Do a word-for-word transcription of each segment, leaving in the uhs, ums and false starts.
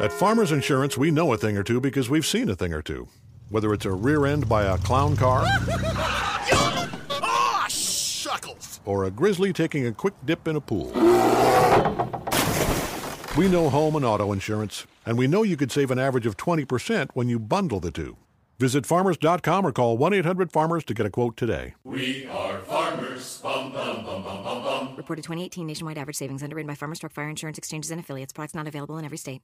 At Farmers Insurance, we know a thing or two because we've seen a thing or two. Whether it's a rear end by a clown car, oh, shuckles, or a grizzly taking a quick dip in a pool. We know home and auto insurance, and we know you could save an average of twenty percent when you bundle the two. Visit farmers dot com or call one eight hundred farmers to get a quote today. We are Farmers. Bum, bum, bum, bum, bum, bum. Reported twenty eighteen nationwide average savings underwritten by Farmers Truck Fire Insurance Exchanges and affiliates. Products not available in every state.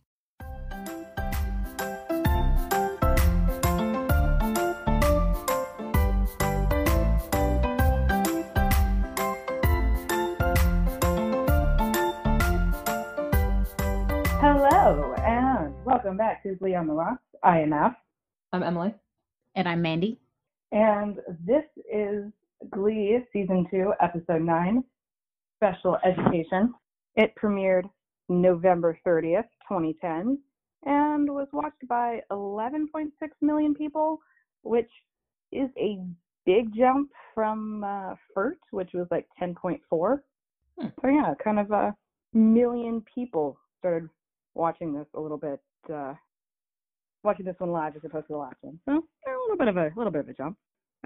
Hello, and welcome back to Glee on the Rocks. I am F. I'm Emily. And I'm Mandy. And this is Glee Season two, Episode nine, Special Education. It premiered November thirtieth, twenty ten, and was watched by eleven point six million people, which is a big jump from uh, F E R T, which was like ten point four. Hmm. So yeah, kind of a million people started watching this a little bit, uh, watching this one live as opposed to the last one. So a little bit of a little bit of a jump.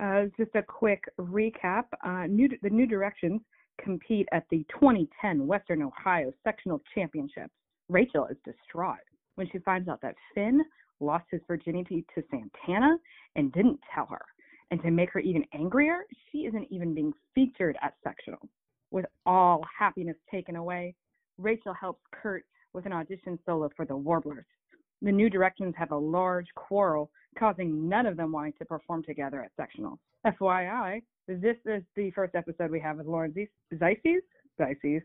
Uh, just a quick recap. Uh, new, the New Directions compete at the twenty ten Western Ohio Sectional Championships. Rachel is distraught when she finds out that Finn lost his virginity to Santana and didn't tell her. And to make her even angrier, she isn't even being featured at Sectionals. With all happiness taken away, Rachel helps Kurt with an audition solo for the Warblers. The New Directions have a large quarrel, causing none of them wanting to perform together at Sectionals. F Y I, this is the first episode we have with Lauren Z- Zeisses, Zeisses,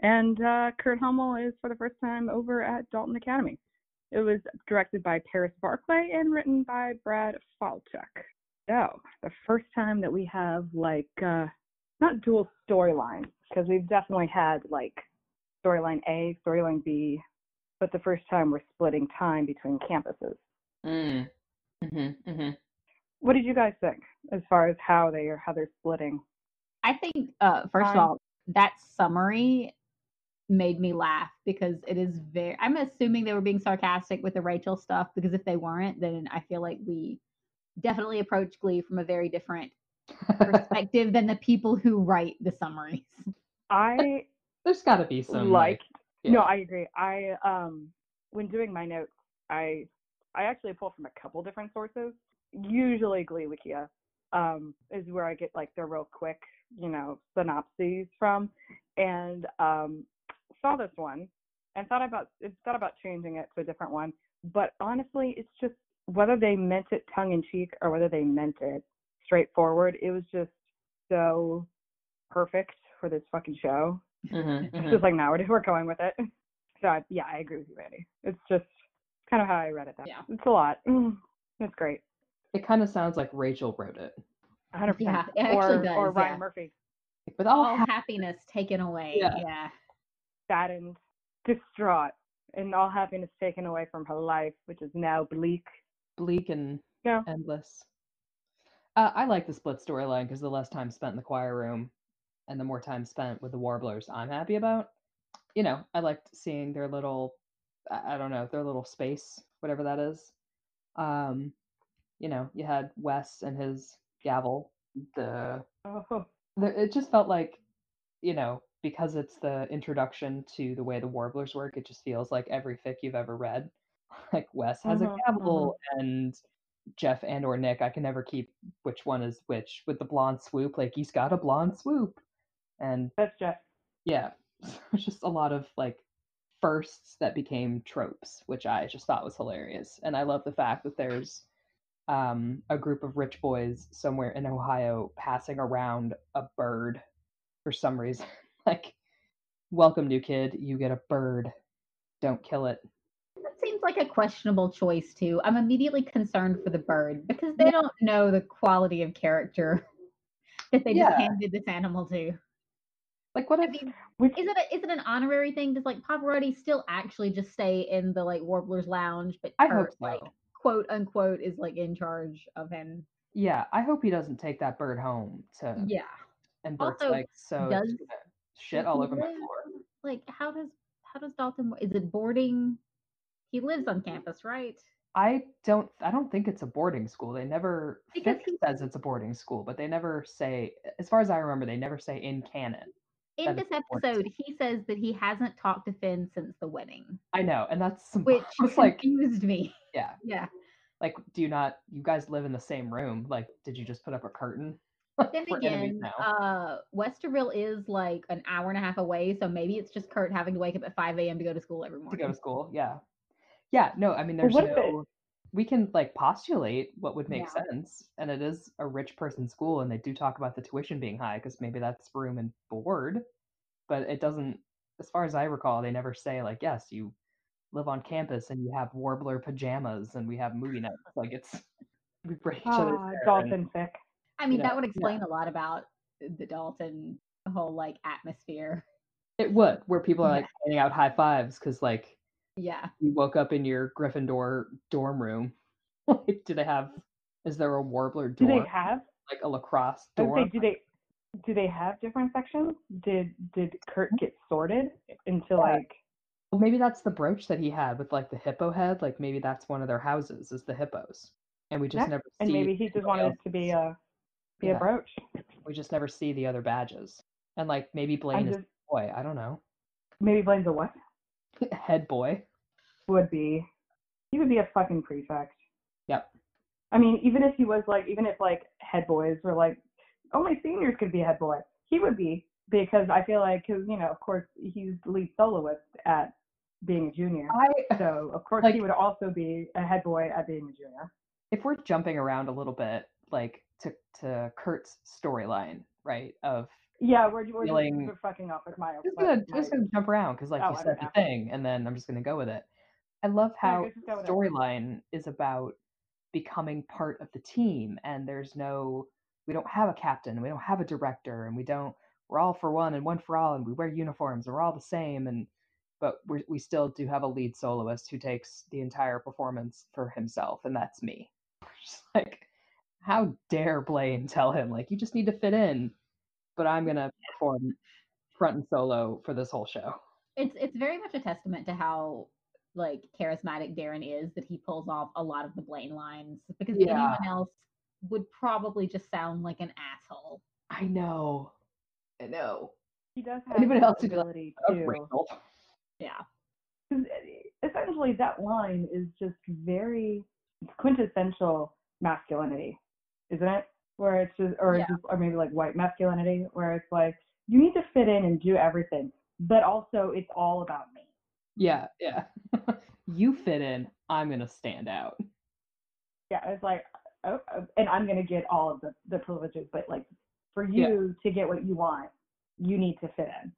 and uh, Kurt Hummel is for the first time over at Dalton Academy. It was directed by Paris Barclay and written by Brad Falchuk. So, the first time that we have, like, uh, not dual storylines, because we've definitely had, like, storyline A, storyline B, but the first time we're splitting time between campuses. Mm. Mm-hmm, mm-hmm. What did you guys think as far as how they are how they're splitting? I think uh, first um, of all, that summary made me laugh because it is very. I'm assuming they were being sarcastic with the Rachel stuff because if they weren't, then I feel like we definitely approach Glee from a very different perspective than the people who write the summaries. I. There's got to be some like, like yeah. No, I agree. I um when doing my notes, I I actually pull from a couple different sources. Usually Glee Wikia um is where I get like the real quick, you know, synopses from, and um saw this one and thought about thought about changing it to a different one, but honestly, it's just whether they meant it tongue in cheek or whether they meant it straightforward, it was just so perfect for this fucking show. Mm-hmm, it's mm-hmm. just like, now we're, we're going with it. So, I, yeah, I agree with you, Randy. It's just kind of how I read it. That yeah. It's a lot. Mm, it's great. It kind of sounds like Rachel wrote it. one hundred percent. Yeah, it actually or, does. Or Ryan yeah. Murphy. With all, all ha- happiness taken away. Yeah. yeah. Saddened, distraught, and all happiness taken away from her life, which is now bleak. Bleak and yeah. endless. Uh, I like the split storyline because the less time spent in the choir room and the more time spent with the Warblers, I'm happy about. You know, I liked seeing their little, I don't know, their little space, whatever that is. Um, you know, you had Wes and his gavel. The, oh. the It just felt like, you know, because it's the introduction to the way the Warblers work, it just feels like every fic you've ever read. Like, Wes has mm-hmm, a gavel mm-hmm. and Jeff and or Nick, I can never keep which one is which, with the blonde swoop. Like, he's got a blonde swoop. And that's Jeff. Yeah. It's just a lot of like firsts that became tropes, which I just thought was hilarious. And I love the fact that there's um, a group of rich boys somewhere in Ohio passing around a bird for some reason. Like, welcome, new kid. You get a bird. Don't kill it. That seems like a questionable choice, too. I'm immediately concerned for the bird because they yeah. don't know the quality of character that they yeah. just handed this animal to. Like, what I mean, is it a, is it an honorary thing? Does, like, Pavarotti still actually just stay in the, like, Warblers Lounge, but I Kurt, hope so. Like, quote, unquote, is, like, in charge of him? Yeah, I hope he doesn't take that bird home to... Yeah. And Bert's, also, like, so... Does, shit all over live, my floor. Like, how does how does Dalton... Is it boarding? He lives on campus, right? I don't I don't think it's a boarding school. They never because Finn he, says it's a boarding school, but they never say, as far as I remember, they never say in canon. In this episode, he says that he hasn't talked to Finn since the wedding. I know, and that's which confused like, me. Yeah. Yeah. Like, do you not you guys live in the same room? Like, did you just put up a curtain? Then again, uh, Westerville is like an hour and a half away, so maybe it's just Kurt having to wake up at five a.m. to go to school every morning. To go to school, yeah. Yeah, no, I mean, there's well, no, we can like postulate what would make yeah. sense, and it is a rich person school, and they do talk about the tuition being high, because maybe that's room and board, but it doesn't, as far as I recall, they never say like, yes, you live on campus, and you have Warbler pajamas, and we have movie nights, like it's, we break each other's hair. Dolphin fic. I mean, you know, that would explain yeah. a lot about the Dalton whole, like, atmosphere. It would, where people are, like, handing out high fives because, like, yeah, you woke up in your Gryffindor dorm room. Like, do they have, is there a Warbler dorm? Do they have? Like, a lacrosse dorm? Do they do they have different sections? Did did Kurt get sorted into, yeah. like... Well, maybe that's the brooch that he had with, like, the hippo head. Like, maybe that's one of their houses, is the hippos. And we just yeah. never see... And maybe he just wanted else. it to be a... The yeah. approach. We just never see the other badges. And like maybe Blaine just, is a boy. I don't know. Maybe Blaine's a what? Head boy. Would be. He would be a fucking prefect. Yep. I mean, even if he was like, even if like head boys were like, only seniors could be a head boy. He would be, because I feel like, because you know, of course, he's lead soloist at being a junior. I, so of course like, he would also be a head boy at being a junior. If we're jumping around a little bit, like. To, to Kurt's storyline, right? Of yeah, we're, we're feeling, just fucking up at my. Just gonna, my, just gonna jump around because like oh, you said the thing, and then I'm just gonna go with it. I love how yeah, storyline is about becoming part of the team, and there's no, we don't have a captain, we don't have a director, and we don't. We're all for one and one for all, and we wear uniforms, and we're all the same, and but we we still do have a lead soloist who takes the entire performance for himself, and that's me. Just like. How dare Blaine tell him, like, you just need to fit in, but I'm going to perform front and solo for this whole show. It's it's very much a testament to how, like, charismatic Darren is that he pulls off a lot of the Blaine lines, because yeah. anyone else would probably just sound like an asshole. I know. I know. He does have anybody else would be like, oh, yeah. Essentially, that line is just very quintessential masculinity. Isn't it? Where it's just, or yeah. just, or maybe like white masculinity, where it's like you need to fit in and do everything, but also it's all about me. Yeah, yeah. You fit in, I'm gonna stand out. Yeah, it's like, oh, oh, and I'm gonna get all of the, the privileges, but like for you yeah. to get what you want, you need to fit in.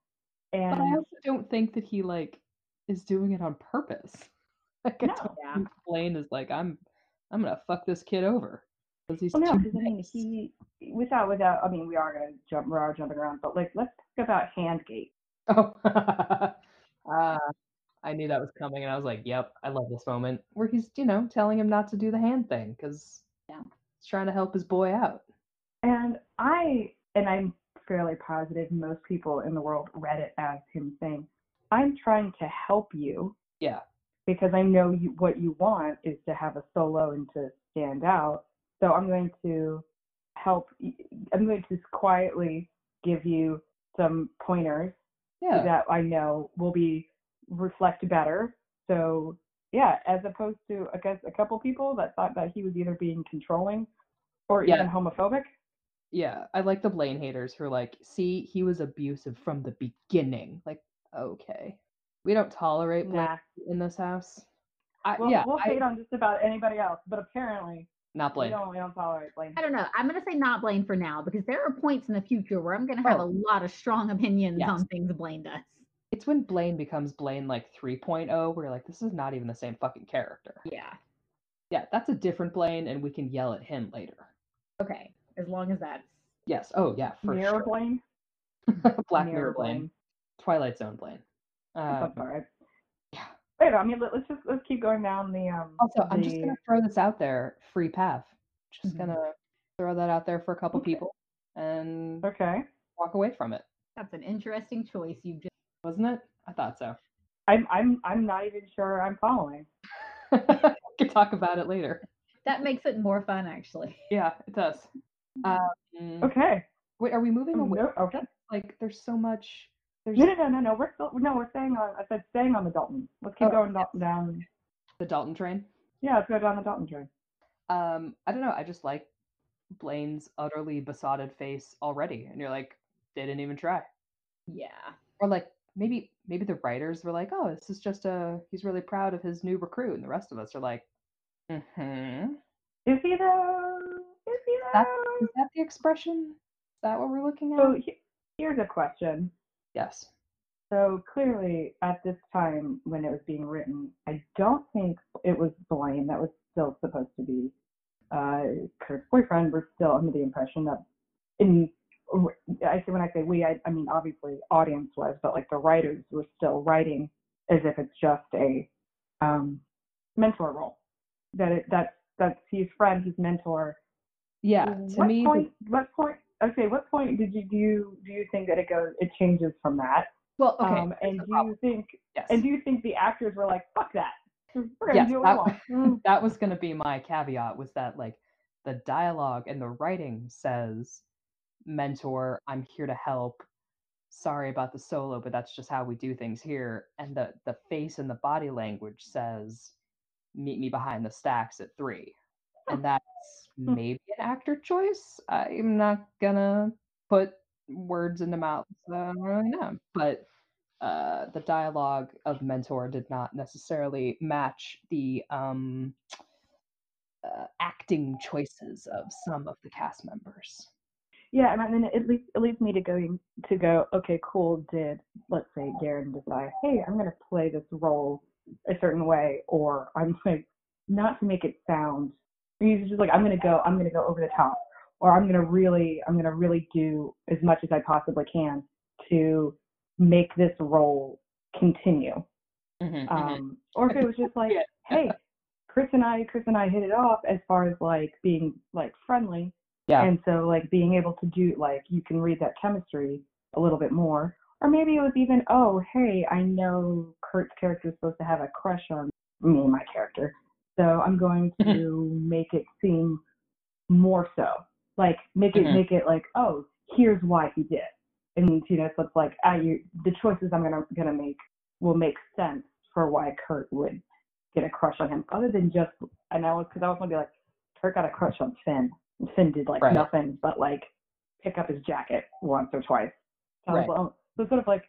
And but I also don't think that he like is doing it on purpose. Like I no, don't yeah. think Blaine is like, I'm, I'm gonna fuck this kid over. He's well, no, I mean, he, without, without, I mean, we are going to jump, we are jumping around, but like, let's talk about Handgate. Oh, uh, I knew that was coming, and I was like, yep, I love this moment where he's, you know, telling him not to do the hand thing because yeah. he's trying to help his boy out. And I, and I'm fairly positive most people in the world read it as him saying, I'm trying to help you. Yeah. Because I know you, what you want is to have a solo and to stand out. So I'm going to help, I'm going to just quietly give you some pointers yeah. that I know will be reflect better. So yeah, as opposed to, I guess, a couple people that thought that he was either being controlling or yeah. even homophobic. Yeah, I like the Blaine haters who are like, see, he was abusive from the beginning. Like, okay. We don't tolerate Blaine nah. in this house. I, well, yeah, we'll I, hate on just about anybody else, but apparently... Not Blaine. We don't, we don't tolerate Blaine. I don't know. I'm going to say not Blaine for now, because there are points in the future where I'm going to have oh. a lot of strong opinions yes. on things Blaine does. It's when Blaine becomes Blaine like three point oh where you're like, this is not even the same fucking character. Yeah. Yeah, that's a different Blaine, and we can yell at him later. Okay, as long as that's... Yes, oh yeah, for Mirror sure. Blaine? Black Mirror, Mirror Blaine. Blaine. Twilight Zone Blaine. Um, that's all right. Wait, I mean, let's just let's keep going down the. Um, also, the... I'm just gonna throw this out there. Free path. Just mm-hmm. gonna throw that out there for a couple okay. people, and okay, walk away from it. That's an interesting choice you just. Wasn't it? I thought so. I'm I'm I'm not even sure I'm following. We can talk about it later. That makes it more fun, actually. Yeah, it does. Um, okay. Wait, are we moving away? No, okay. Like, there's so much. There's... No, no, no, no, no. We're still, no, we're staying on. I said staying on the Dalton. Let's keep oh, going yes. down the Dalton train. Yeah, let's go down the Dalton train. Um, I don't know. I just like Blaine's utterly besotted face already, and you're like, they didn't even try. Yeah. Or like maybe maybe the writers were like, oh, this is just a he's really proud of his new recruit, and the rest of us are like, mm-hmm. Is he though? Is he though? That, is that the expression? Is that what we're looking at? So he, here's a question. Yes. So clearly, at this time when it was being written, I don't think it was Blaine that was still supposed to be uh, Kurt's boyfriend. We're still under the impression that, in I say when I say we, I, I mean obviously audience was, but like the writers were still writing as if it's just a um, mentor role. That it that that's his friend, his mentor. Yeah. To what me, point? The... What point? Okay. What point did you do? You, do you think that it goes? It changes from that. Well, okay. Um, and do problem. you think? Yes. And do you think the actors were like, "Fuck that"? We're gonna yes, do it that, all. That was going to be my caveat. Was that like the dialogue and the writing says, "Mentor, I'm here to help. Sorry about the solo, but that's just how we do things here." And the the face and the body language says, "Meet me behind the stacks at three." And that's maybe an actor choice. I'm not gonna put words in the mouth that I don't really know. But uh, the dialogue of mentor did not necessarily match the um, uh, acting choices of some of the cast members. Yeah, and then it leads, it leads me to going to go. Okay, cool. Did let's say Darren decide, hey, I'm gonna play this role a certain way, or I'm like not to make it sound. He's just like, I'm gonna go, I'm gonna go over the top, or I'm gonna really, I'm gonna really do as much as I possibly can to make this role continue. Mm-hmm, um, mm-hmm. Or if it was just like, yeah. hey, Chris and I, Chris and I hit it off as far as like being like friendly, yeah. And so like being able to do like you can read that chemistry a little bit more. Or maybe it was even, oh, hey, I know Kurt's character is supposed to have a crush on me, and my character. So I'm going to mm-hmm. make it seem more so, like make it mm-hmm. make it like, oh, here's why he did, and you know, so it's like I, you, the choices I'm gonna gonna make will make sense for why Kurt would get a crush on him, other than just, and I was because I was gonna be like, Kurt got a crush on Finn. Finn did like right. nothing but like pick up his jacket once or twice. So, right. well, so it's sort of like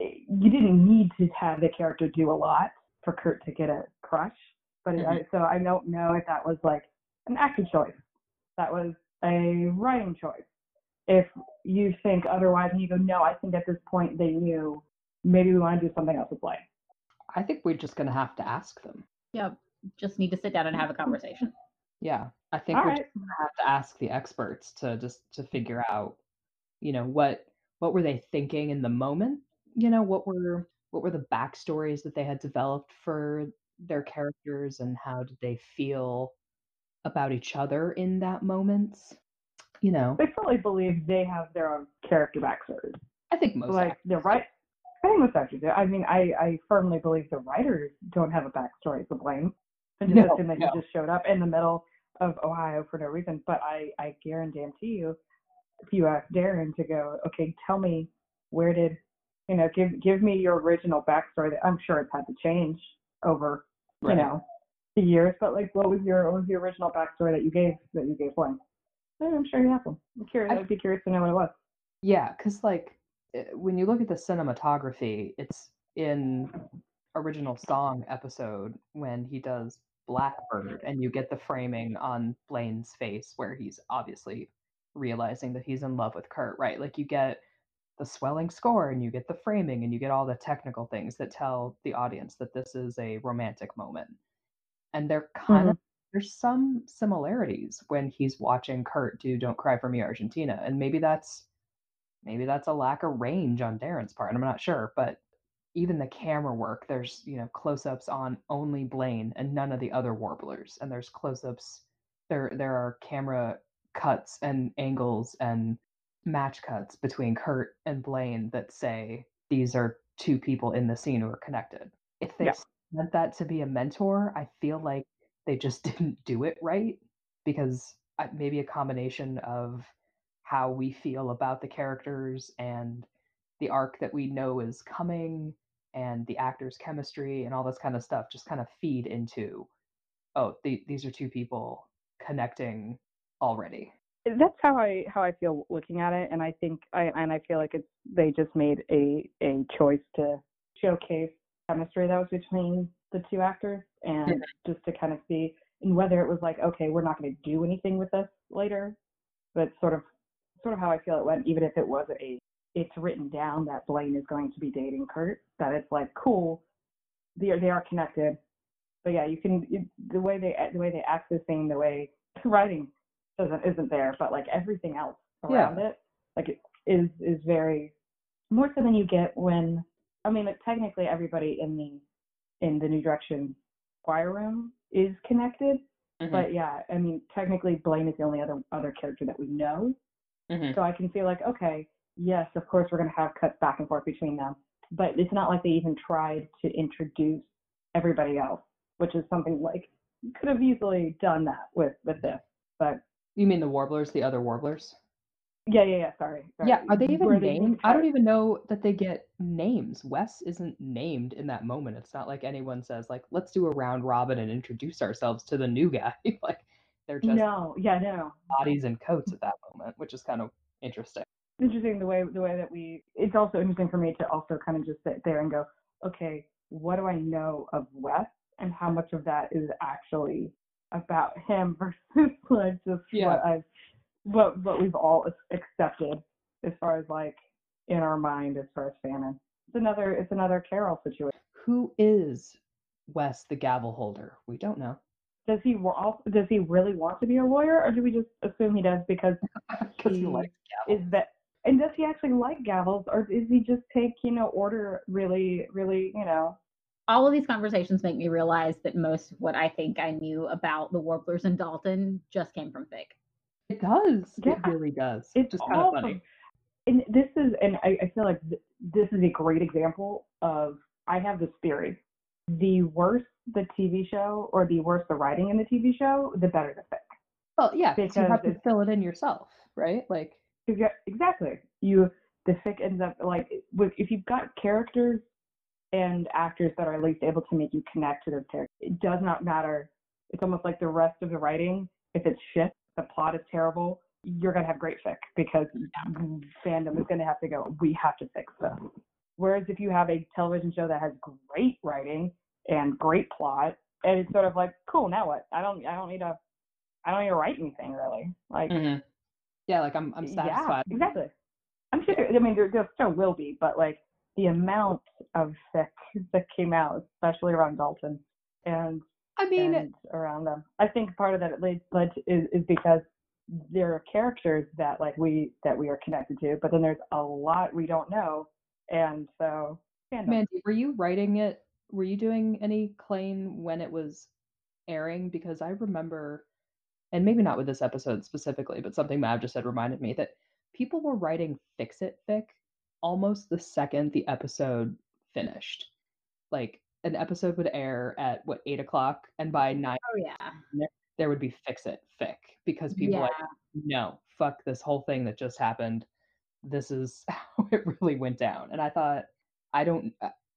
you didn't need to have the character do a lot for Kurt to get a crush. But mm-hmm. I, so I don't know if that was like an acting choice, that was a writing choice. If you think otherwise, and you go, no, I think at this point they knew maybe we want to do something else with Blaine. I think we're just going to have to ask them. Yeah, just need to sit down and have a conversation. Yeah, I think All we're right. just going to have to ask the experts to just to figure out, you know, what what were they thinking in the moment? You know, what were what were the backstories that they had developed for their characters, and how did they feel about each other in that moment? You know, they probably believe they have their own character backstories. I think most like they're right. I think most actors do. I mean, I, I firmly believe the writers don't have a backstory for Blaine, and just no, assume that no. he just showed up in the middle of Ohio for no reason. But I, I guarantee you, if you ask Darren to go, okay, tell me where did you know? Give give me your original backstory. That I'm sure it's had to change over right. you know the years, but like what was your what was the original backstory that you gave that you gave Blaine? I'm sure you have them. I'm curious. I, I'd be curious to know what it was. Yeah, because like when you look at the cinematography, it's in original song episode when he does Blackbird, and you get the framing on Blaine's face where he's obviously realizing that he's in love with Kurt, right? Like you get the swelling score, and you get the framing, and you get all the technical things that tell the audience that this is a romantic moment. And they're kind mm-hmm. of, there's some similarities when he's watching Kurt do Don't Cry for Me Argentina. And maybe that's, maybe that's a lack of range on Darren's part. I'm not sure, but even the camera work, there's, you know, close-ups on only Blaine and none of the other Warblers. And there's close-ups, there, there are camera cuts and angles and match cuts between Kurt and Blaine that say these are two people in the scene who are connected. If they yeah. meant that to be a mentor. I feel like they just didn't do it right, because maybe a combination of how we feel about the characters and the arc that we know is coming and the actors' chemistry and all this kind of stuff just kind of feed into, oh, th- these are two people connecting already. That's how I how I feel looking at it, and I think I and I feel like it's they just made a, a choice to showcase chemistry that was between the two actors, and yeah. just to kind of see, and whether it was like, okay, we're not going to do anything with this later, but sort of sort of how I feel it went. Even if it was a it's written down that Blaine is going to be dating Kurt, that it's like, cool, they are, they are connected, but yeah, you can you, the way they the way they act this thing, the way writing. Isn't isn't there, but like everything else around yeah. it, like it is is very more so than you get when I mean, like technically everybody in the in the New Directions choir room is connected, mm-hmm. but yeah, I mean technically Blaine is the only other other character that we know, mm-hmm. so I can feel like okay, yes, of course we're gonna have cuts back and forth between them, but it's not like they even tried to introduce everybody else, which is something like you could have easily done that with with this, but. You mean the Warblers, the other Warblers? Yeah, yeah, yeah. Sorry. sorry. Yeah, are they even Were named? They I don't even know that they get names. Wes isn't named in that moment. It's not like anyone says, like, let's do a round robin and introduce ourselves to the new guy. Like, they're just no, yeah, no. bodies and coats at that moment, which is kind of interesting. It's interesting the way the way that we. It's also interesting for me to also kind of just sit there and go, okay, what do I know of Wes, and how much of that is actually about him versus like just yeah. what I've what what we've all accepted as far as like in our mind as far as famine. It's another it's another Carol situation. Who is Wes the gavel holder? We don't know. Does he does he really want to be a lawyer, or do we just assume he does because he, he likes gavels? Is that and does he actually like gavels, or is he just take you know order really really you know? All of these conversations make me realize that most of what I think I knew about the Warblers and Dalton just came from Fig. It does. Yeah. It really does. It's just kind of funny. And this is, and I, I feel like th- this is a great example of, I have this theory. The worse the T V show or the worse the writing in the T V show, the better the Fig. Well, yeah, because you have to fill it in yourself, right? Like exactly. You, the Fig ends up, like, if you've got characters and actors that are least able to make you connect to those characters. It does not matter. It's almost like the rest of the writing, if it's shit, the plot is terrible, you're going to have great fic because fandom is going to have to go, we have to fix this. Whereas if you have a television show that has great writing and great plot, and it's sort of like, cool, now what? I don't I don't need to I don't need to write anything really. Like mm-hmm. Yeah, like I'm I'm satisfied. Yeah, exactly. I'm sure I mean there, there still will be, but like the amount of fic that came out, especially around Dalton and I mean and around them, I think part of that it led, led to, is, is because there are characters that like we that we are connected to, but then there's a lot we don't know, and so. Fandom. Mandy, were you writing it? Were you doing any claim when it was airing? Because I remember, and maybe not with this episode specifically, but something Mav just said reminded me that people were writing fix it fic almost the second the episode finished. Like an episode would air at what eight o'clock, and by nine, oh, yeah. there would be fix it fic because people yeah. were like, no, fuck this whole thing that just happened. This is how it really went down. And I thought, I don't,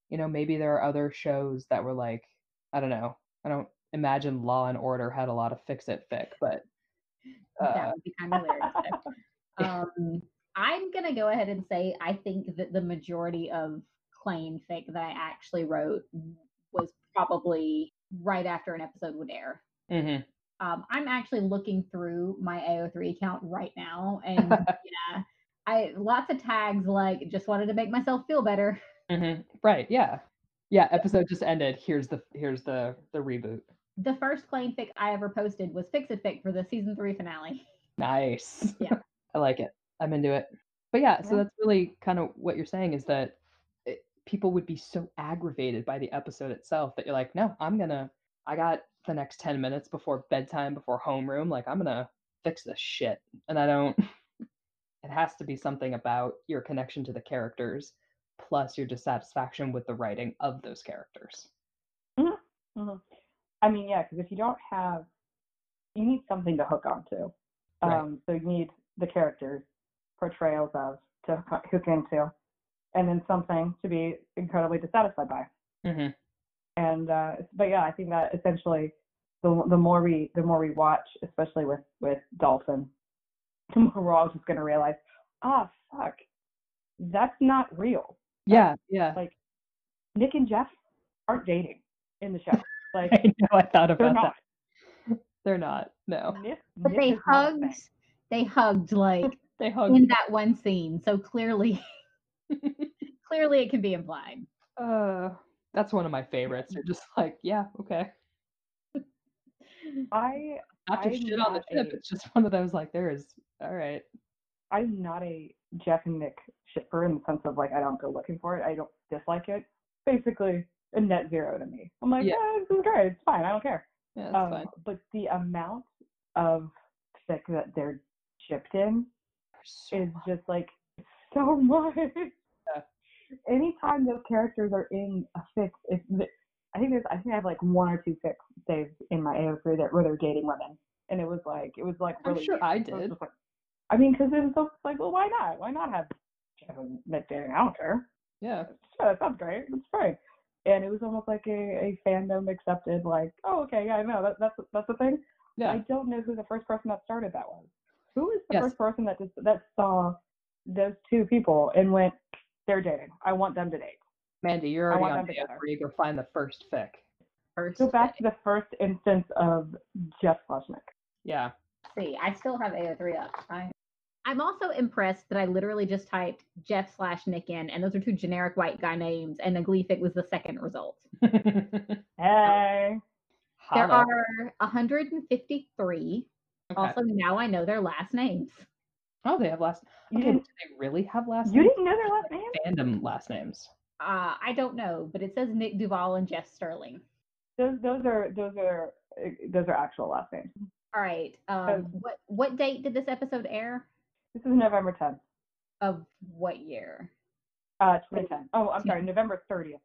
you know, maybe there are other shows that were like, I don't know, I don't imagine Law and Order had a lot of fix it fic, but uh, that would be kind of hilarious. um, I'm going to go ahead and say I think that the majority of Klain fic that I actually wrote was probably right after an episode would air. Mm-hmm. Um, I'm actually looking through my A O three account right now, and yeah, I lots of tags like, just wanted to make myself feel better. Mm-hmm. Right, yeah. Yeah, episode just ended. Here's the here's the, the reboot. The first Klain fic I ever posted was Fix It Fic for the season three finale. Nice. Yeah. I like it. I'm into it. But yeah, so that's really kind of what you're saying is that it, people would be so aggravated by the episode itself that you're like, no, I'm going to, I got the next ten minutes before bedtime, before homeroom. Like, I'm going to fix this shit. And I don't, it has to be something about your connection to the characters plus your dissatisfaction with the writing of those characters. Mm-hmm. Mm-hmm. I mean, yeah, because if you don't have, you need something to hook onto. Right. Um, so you need the characters' portrayals of to hook into, and then something to be incredibly dissatisfied by. Mm-hmm. And uh, but yeah, I think that essentially the the more we the more we watch, especially with with Dolphin, the more we're all just going to realize, ah, oh, fuck, that's not real. Yeah, like, yeah. Like Nick and Jeff aren't dating in the show. Like I know, I thought about that. They're not, no. Nick, but Nick they hugged, they hugged like they hugged in that one scene. So clearly, clearly it can be implied. Uh, that's one of my favorites. They're just like, yeah, okay. I not to I'm shit not on the ship. A, it's just one of those like, there is all right. I'm not a Jeff and Nick shipper in the sense of like I don't go looking for it. I don't dislike it. Basically, a net zero to me. I'm like, yeah, yeah this is great. It's fine. I don't care. Yeah, that's um, fine. But the amount of fic that they're shipped in so is much. Just like so much. Yeah. Anytime those characters are in a fic, if the, I think there's, I think I have like one or two fics saved in my A O three that where they're dating women, and it was like it was like really. I'm sure I did. Like, I mean, because it was so, like, well, why not? Why not have Nick dating? I don't care. Yeah. Sure, that sounds great. It's fine. And it was almost like a, a fandom accepted, like, oh, okay, yeah, I know, that, that's that's the thing. Yeah. I don't know who the first person that started that was. Who is the yes. first person that just, that saw those two people and went, they're dating. I want them to date. Mandy, you're already on A O three. Go find the first fic. First Go back fic. to the first instance of Jeff Fleshnick. Yeah. See, I still have A O three up. I... I'm also impressed that I literally just typed Jeff slash Nick in, and those are two generic white guy names, and the Glee fic was the second result. Hey. There are one hundred fifty-three. Okay. Also, now I know their last names. Oh, they have last names. Okay, do they really have last you names? You didn't know their last names? Fandom last names. Uh, I don't know, but it says Nick Duvall and Jeff Sterling. Those, those are those are those are actual last names. All right. Um, so, what what date did this episode air? This is November tenth. Of what year? Uh, twenty ten. Oh, I'm sorry, November thirtieth.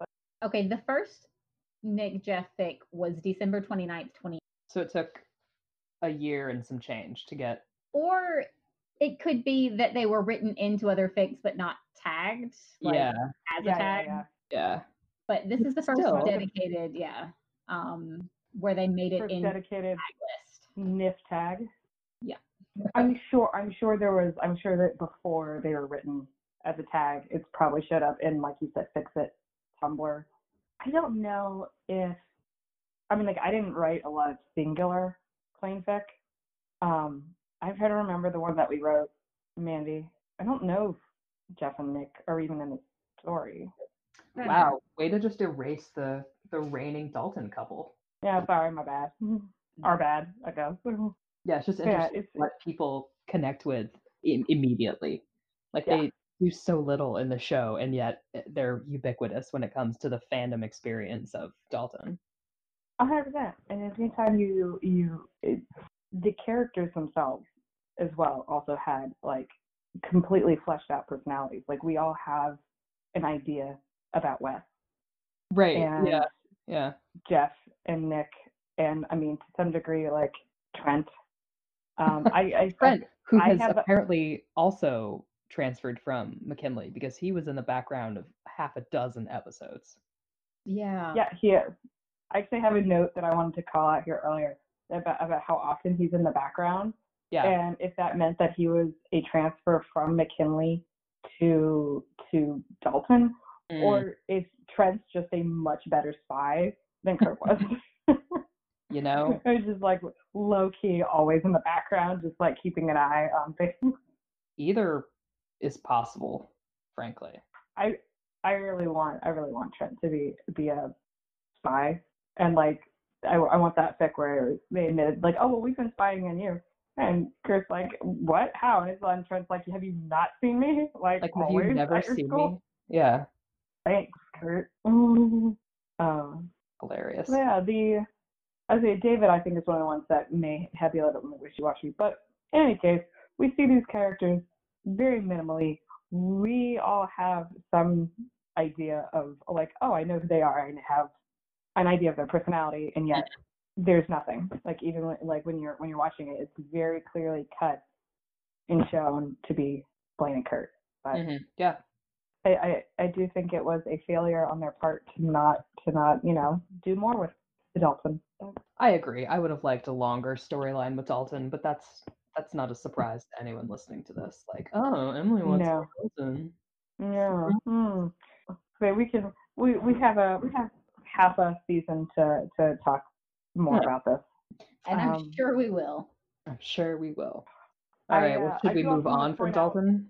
Okay, the first Nick Jeff fic was December twenty-ninth, twenty. So it took a year and some change to get. Or it could be that they were written into other fics but not tagged. Like, yeah. As yeah, a tag. Yeah, yeah. yeah. But this is the first Still. dedicated, yeah, um, where they made it first in dedicated tag list. N I F tag. Yeah. I'm sure I'm sure there was I'm sure that before they were written as a tag, it's probably showed up in, like you said, Fixit, Tumblr. I don't know if I mean like I didn't write a lot of singular plain fic. Um I'm trying to remember the one that we wrote, Mandy. I don't know if Jeff and Nick are even in the story. Wow, way to just erase the, the reigning Dalton couple. Yeah, sorry, my bad. Our bad, I guess. Yeah, it's just interesting yeah, it's, what people connect with I- immediately. Like yeah. they do so little in the show, and yet they're ubiquitous when it comes to the fandom experience of Dalton. A hundred percent. And anytime you you it, the characters themselves as well also had like completely fleshed out personalities. Like we all have an idea about Wes, right? And yeah, yeah. Jeff and Nick, and I mean to some degree like Trent. Um, I, I Trent, who I has apparently a... also transferred from McKinley because he was in the background of half a dozen episodes. Yeah. Yeah, he is. I actually have a note that I wanted to call out here earlier about, about how often he's in the background. Yeah. And if that meant that he was a transfer from McKinley to to Dalton, mm. or if Trent's just a much better spy than Kurt was. You know, I was just like low key, always in the background, just like keeping an eye on things. Either is possible, frankly. I I really want I really want Trent to be be a spy, and like I, I want that fic where they admitted like, oh well, we've been spying on you, and Kurt's like, what? How? And then Trent's like, have you not seen me? Like, like have you never seen school? me? Yeah. Thanks, Kurt. Mm-hmm. Um, hilarious. Yeah. The I say David, I think, is one of the ones that may have you a little bit wishy-washy. But in any case, we see these characters very minimally. We all have some idea of, like, oh, I know who they are. I have an idea of their personality, and yet there's nothing. Like, even like when you're when you're watching it, it's very clearly cut and shown to be Blaine and Kurt. But mm-hmm. yeah, I, I I do think it was a failure on their part to not to not you know do more with Dalton. I agree. I would have liked a longer storyline with Dalton, but that's that's not a surprise to anyone listening to this. Like, oh, Emily wants no. Dalton. Yeah. Hmm. But we can we, we have a we have half a season to to talk more yeah. about this, and um, I'm sure we will. I'm sure we will. All I, right. Well, should uh, we move on from Dalton?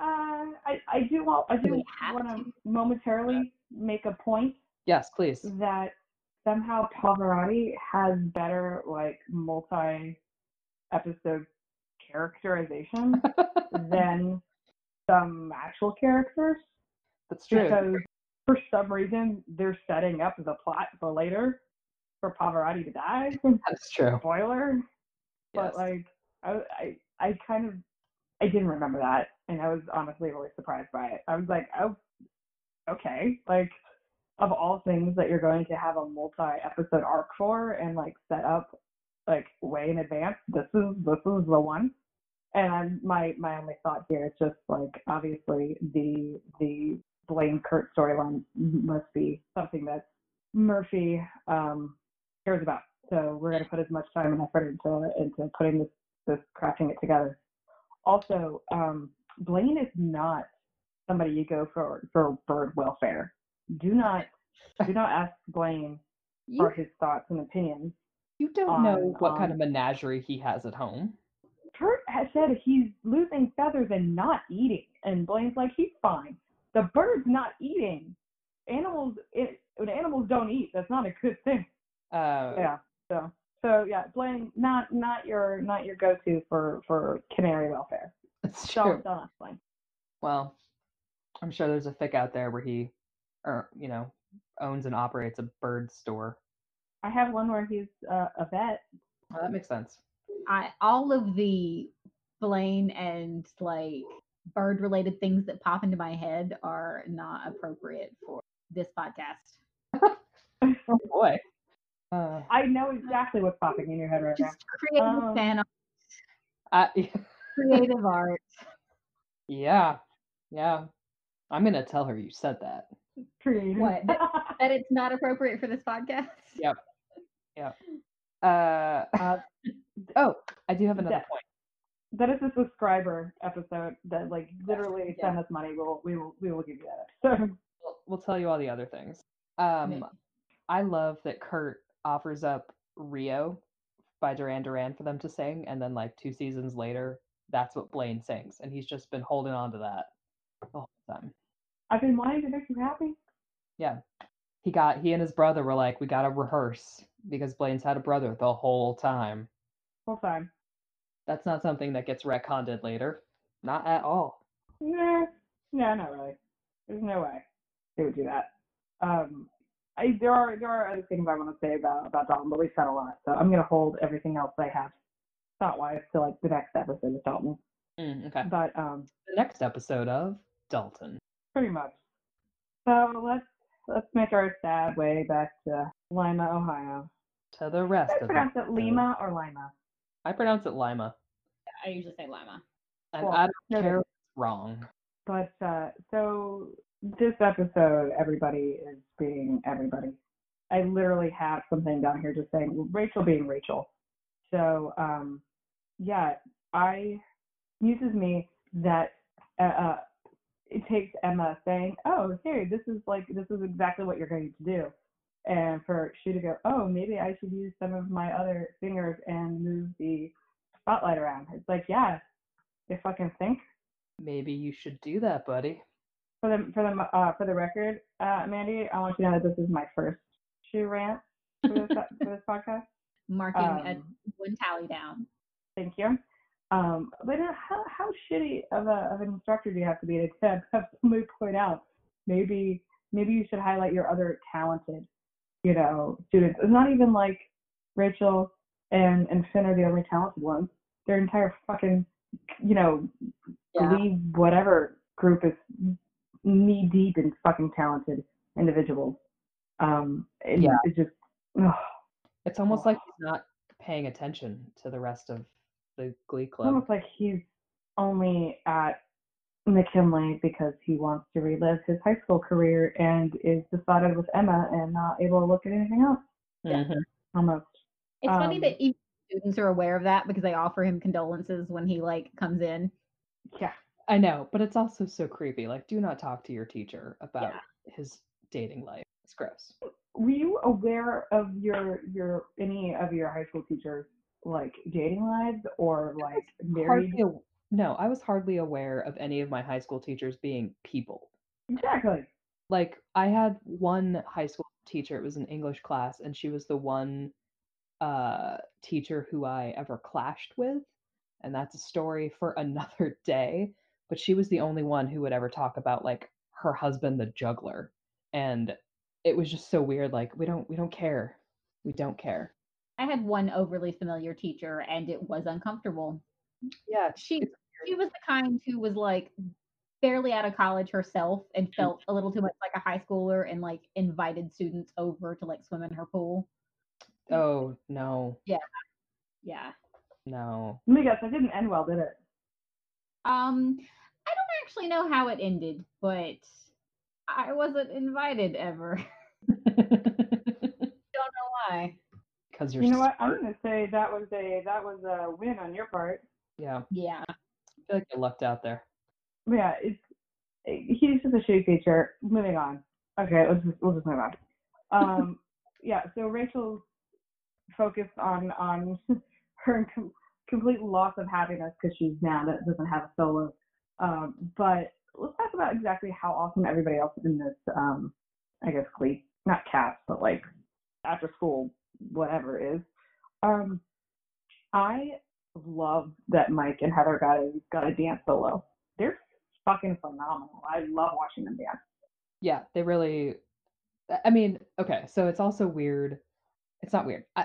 Uh, I I do want I do, do want to momentarily make a point. Yes, please. That somehow Pavarotti has better like multi-episode characterization than some actual characters. That's true. Because for some reason they're setting up the plot for later for Pavarotti to die. That's true. Spoiler. Yes. But like I, I I kind of I didn't remember that, and I was honestly really surprised by it. I was like, oh, okay, like. Of all things that you're going to have a multi-episode arc for and like set up like way in advance, this is this is the one. And I'm, my my only thought here is just like obviously the the Blaine Kurt storyline must be something that Murphy um, cares about. So we're going to put as much time and effort into into putting this this crafting it together. Also, um, Blaine is not somebody you go for for bird welfare. Do not, do not ask Blaine you, for his thoughts and opinions. You don't on, know what um, kind of menagerie he has at home. Kurt has said he's losing feathers and not eating, and Blaine's like, he's fine. The bird's not eating. Animals, it, when animals don't eat, that's not a good thing. Uh, yeah. So, so yeah, Blaine, not not your not your go-to for, for canary welfare. That's so, true. Don't ask Blaine. Well, I'm sure there's a fic out there where he. Or, you know, owns and operates a bird store. I have one where he's uh, a vet. Oh, that makes sense. I, all of the Blaine and, like, bird-related things that pop into my head are not appropriate for this podcast. Oh, boy. Uh, I know exactly what's popping in your head right just now. Just creative um, fan art. Uh, yeah. Creative art. Yeah. Yeah. I'm going to tell her you said that. What? That it's not appropriate for this podcast? Yep. Yep. Uh, uh, oh, I do have another that, point. That is a subscriber episode that, like, literally yeah. send us money. We'll, we will we will give you that episode. We'll, we'll tell you all the other things. Um, Maybe. I love that Kurt offers up Rio by Duran Duran for them to sing, and then, like, two seasons later, that's what Blaine sings, and he's just been holding on to that the whole time. I've been wanting to make you happy. Yeah. He got, he and his brother were like, we got to rehearse because Blaine's had a brother the whole time. Whole time. That's not something that gets retconned later. Not at all. Nah, nah, not really. There's no way they would do that. Um, I, there are, there are other things I want to say about, about Dalton, but we've said a lot. So I'm going to hold everything else I have thought-wise to like the next episode of Dalton. Mm, okay. But, um, the next episode of Dalton. Pretty much. So let's let's make our sad way back to Lima, Ohio. To the rest of it. I pronounce it Lima or Lima? I pronounce it Lima. I usually say Lima. And well, I don't care if it's wrong. But uh, so this episode, everybody is being everybody. I literally have something down here just saying Rachel being Rachel. So um, yeah, I uses me that. Uh, It takes Emma saying, oh, hey, this is like, this is exactly what you're going to do. And for she to go, oh, maybe I should use some of my other fingers and move the spotlight around. It's like, yeah, they fucking think. Maybe you should do that, buddy. For the, for the, uh, for the record, uh, Mandy, I want you to know that this is my first shoe rant for this, for this podcast. Marking um, a one tally down. Thank you. Um, but how how shitty of a of an instructor do you have to be to have somebody point out maybe maybe you should highlight your other talented, you know, students. It's not even like Rachel and, and Finn are the only talented ones. Their entire fucking, you know, yeah. Glee whatever group is knee deep in fucking talented individuals. Um, and yeah. It's just, oh. It's almost like he's not paying attention to the rest of the Glee Club. It's almost like he's only at McKinley because he wants to relive his high school career and is besotted with Emma and not able to look at anything else. Mm-hmm. Yeah. Almost. It's um, funny that even students are aware of that because they offer him condolences when he like comes in. Yeah, I know, but it's also so creepy. Like, do not talk to your teacher about yeah. his dating life. It's gross. Were you aware of your your any of your high school teachers like dating lives or like married? Hardly, no, I was hardly aware of any of my high school teachers being people. Exactly. Like, I had one high school teacher. It was an English class, and she was the one uh, teacher who I ever clashed with. And that's a story for another day. But she was the only one who would ever talk about like her husband, the juggler. And it was just so weird. Like, we don't, we don't care. We don't care. I had one overly familiar teacher and it was uncomfortable. Yeah. She, she was the kind who was like barely out of college herself and felt a little too much like a high schooler and like invited students over to like swim in her pool. Oh no. Yeah. Yeah. No. Let me guess, it didn't end well, did it? Um, I don't actually know how it ended, but I wasn't invited ever. Don't know why. Because you're. You know smart. What? I'm gonna say that was a that was a win on your part. Yeah. Yeah. I feel like you lucked out there. Yeah, it's he's just a shitty teacher. Moving on. Okay, let's just, we'll just move on. Um, yeah. So Rachel's focused on on. her com- complete loss of happiness because she's now that doesn't have a solo. Um, but let's talk about exactly how awesome everybody else in this, um, I guess, Glee, not cast, but like after school, whatever is. Um, I love that Mike and Heather got a, got a dance solo. They're fucking phenomenal. I love watching them dance. Yeah, they really, I mean, okay, so it's also weird. It's not weird. I,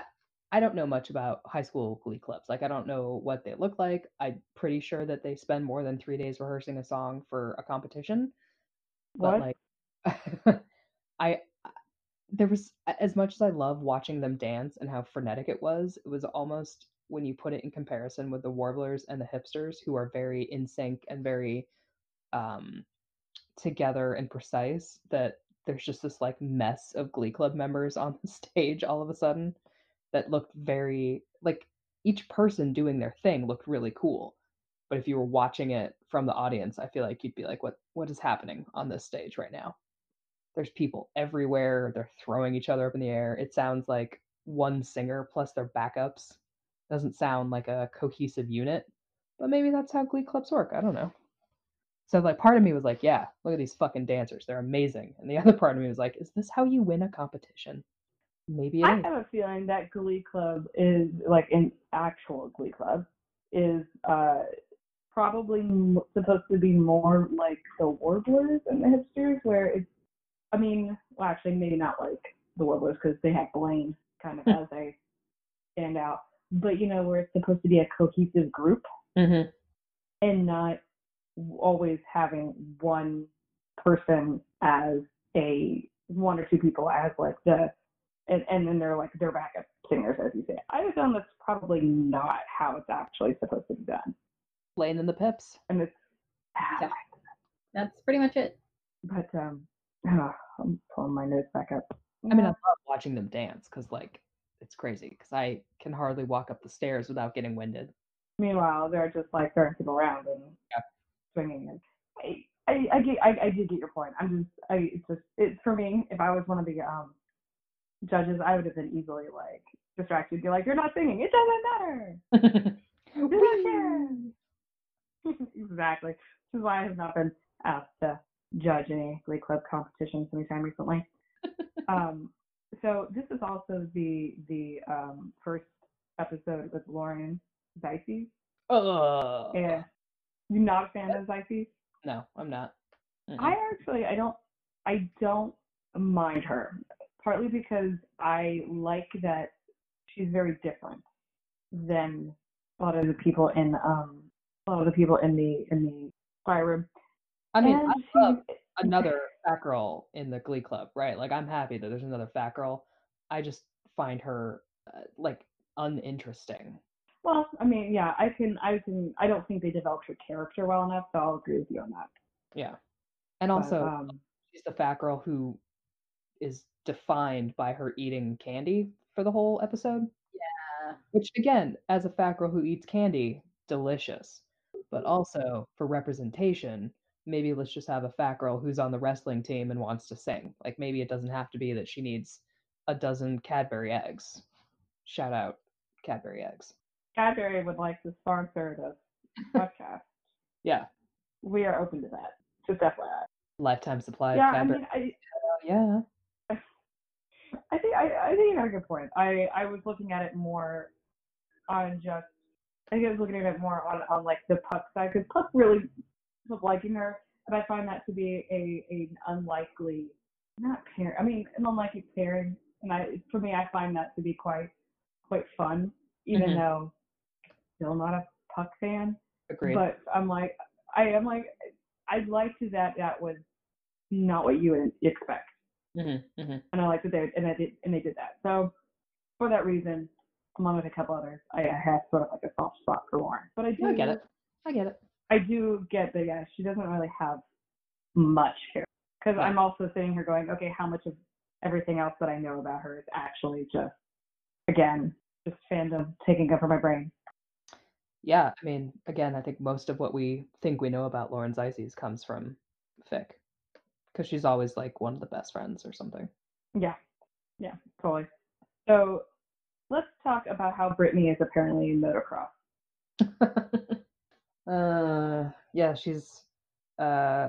I don't know much about high school Glee clubs. Like, I don't know what they look like. I'm pretty sure that they spend more than three days rehearsing a song for a competition. What? But like, I, there was, as much as I love watching them dance and how frenetic it was, it was almost, when you put it in comparison with the Warblers and the Hipsters, who are very in sync and very um, together and precise, that there's just this like mess of Glee club members on the stage all of a sudden. That looked very, like, each person doing their thing looked really cool. But if you were watching it from the audience, I feel like you'd be like, what what is happening on this stage right now? There's people everywhere. They're throwing each other up in the air. It sounds like one singer plus their backups. It doesn't sound like a cohesive unit. But maybe that's how Glee clubs work. I don't know. So, like, part of me was like, yeah, look at these fucking dancers. They're amazing. And the other part of me was like, is this how you win a competition? Maybe I is. have a feeling that Glee Club is, like, an actual Glee Club, is uh, probably m- supposed to be more like the Warblers and the Hipsters, where it's, I mean, well, actually, maybe not like the Warblers, because they have Blaine kind of as a standout, but, you know, where it's supposed to be a cohesive group mm-hmm. and not always having one person as a, one or two people as, like, the And, and then they're like, they're backup singers, as you say. I just found that's probably not how it's actually supposed to be done. Blaine and the Pips. And it's, ah, yeah. That's pretty much it. But um, oh, I'm pulling my notes back up. I mean, I love watching them dance because, like, it's crazy because I can hardly walk up the stairs without getting winded. Meanwhile, they're just like throwing people around and yeah. swinging. And I, I, I, get, I, I do get your point. I'm just, I, it's just, it's for me, if I was one of the, um, judges, I would have been easily like distracted, be like, you're not singing, it doesn't matter. Exactly. This is why I have not been asked to judge any Glee Club competitions anytime recently. um so this is also the the um first episode with Lauren Zeisey. Oh yeah. You're not a fan of Zeisey? No, I'm not. Mm-mm. I actually I don't I don't mind her. Partly because I like that she's very different than a lot of the people in um a lot of the people in the in the choir room. I mean, and I love another fat girl in the Glee Club, right? Like, I'm happy that there's another fat girl. I just find her uh, like uninteresting. Well, I mean, yeah, I can, I can, I don't think they developed her character well enough, so I'll agree with you on that. Yeah, and but, also um, she's the fat girl who is defined by her eating candy for the whole episode. Yeah. Which, again, as a fat girl who eats candy, delicious. But also, for representation, maybe let's just have a fat girl who's on the wrestling team and wants to sing. Like, maybe it doesn't have to be that she needs a dozen Cadbury eggs. Shout out Cadbury eggs. Cadbury would like to sponsor the podcast. Yeah. We are open to that. Just F Y I. Lifetime supply yeah, of Cadbury. I mean, I, uh, yeah. I think I, I think you have a good point. I, I was looking at it more on just, I think I was looking at it more on, on like the Puck side, because Puck really was liking her, but I find that to be a, a an unlikely, not pairing, I mean, an unlikely pairing, and I for me, I find that to be quite quite fun, even mm-hmm. though still not a Puck fan. Agreed. But I'm like, I am like, I'd like to that that was not what you would expect, mm-hmm. Mm-hmm. and I like that they and I did and they did that. So for that reason, along with a couple others, I have sort of like a soft spot for Lauren. But I do I get it. I get it. I do get that, yeah, she doesn't really have much here. Because yeah. I'm also sitting here going, okay, how much of everything else that I know about her is actually just, again, just fandom taking up for my brain. Yeah, I mean, again, I think most of what we think we know about Lauren Zizes comes from fic. Because she's always like one of the best friends or something. Yeah. Yeah, totally. So let's talk about how Brittany is apparently in motocross. uh, yeah, she's uh,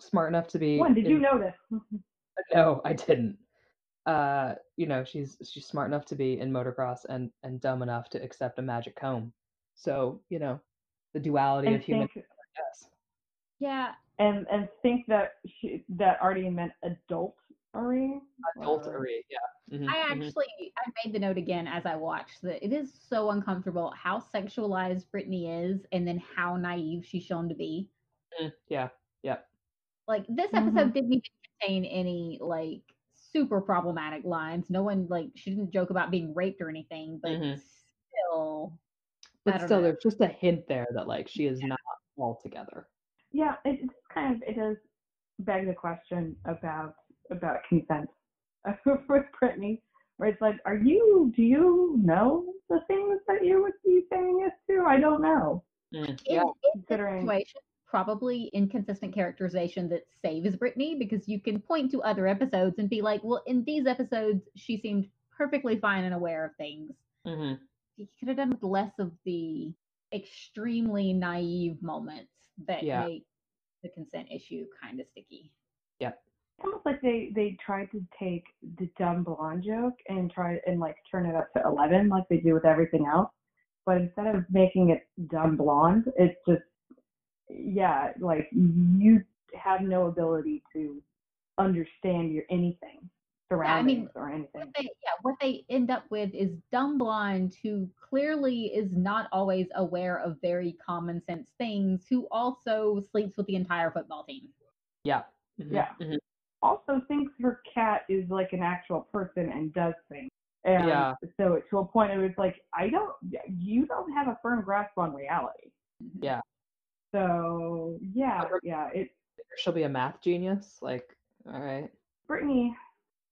smart enough to be. When did in... you know this? No, I didn't. Uh, you know, she's she's smart enough to be in motocross and, and dumb enough to accept a magic comb. So, you know, the duality and of think, human. Yes. Yeah, and and think that she, that Artie meant adult. Adultery. Adultery, yeah. Mm-hmm, I actually, mm-hmm. I made the note again as I watched that it is so uncomfortable how sexualized Brittany is and then how naive she's shown to be. Mm, yeah, yeah. Like, this episode mm-hmm. didn't even contain any, like, super problematic lines. No one, like, she didn't joke about being raped or anything, but mm-hmm. still. But still, know. There's just a hint there that, like, she is yeah. not altogether. Yeah, it's kind of, it does beg the question about. about consent with Brittany, where it's like, are you, do you know the things that you would be saying yes to? I don't know. Mm. Yeah. In this situation, probably inconsistent characterization that saves Brittany, because you can point to other episodes and be like, well, in these episodes, she seemed perfectly fine and aware of things. Mm-hmm. You could have done with less of the extremely naive moments that yeah. make the consent issue kind of sticky. Yeah. Almost like they, they tried to take the dumb blonde joke and try and like turn it up to eleven like they do with everything else, but instead of making it dumb blonde, it's just yeah like you have no ability to understand your anything surroundings yeah, I mean, or anything. What they, yeah, what they end up with is dumb blonde who clearly is not always aware of very common sense things, who also sleeps with the entire football team. Yeah. Mm-hmm. Yeah. Mm-hmm. Also thinks her cat is like an actual person and does things. And yeah. so to a point it was like, I don't, you don't have a firm grasp on reality. Yeah. So yeah, yeah. It, she'll be a math genius. Like, all right. Brittany,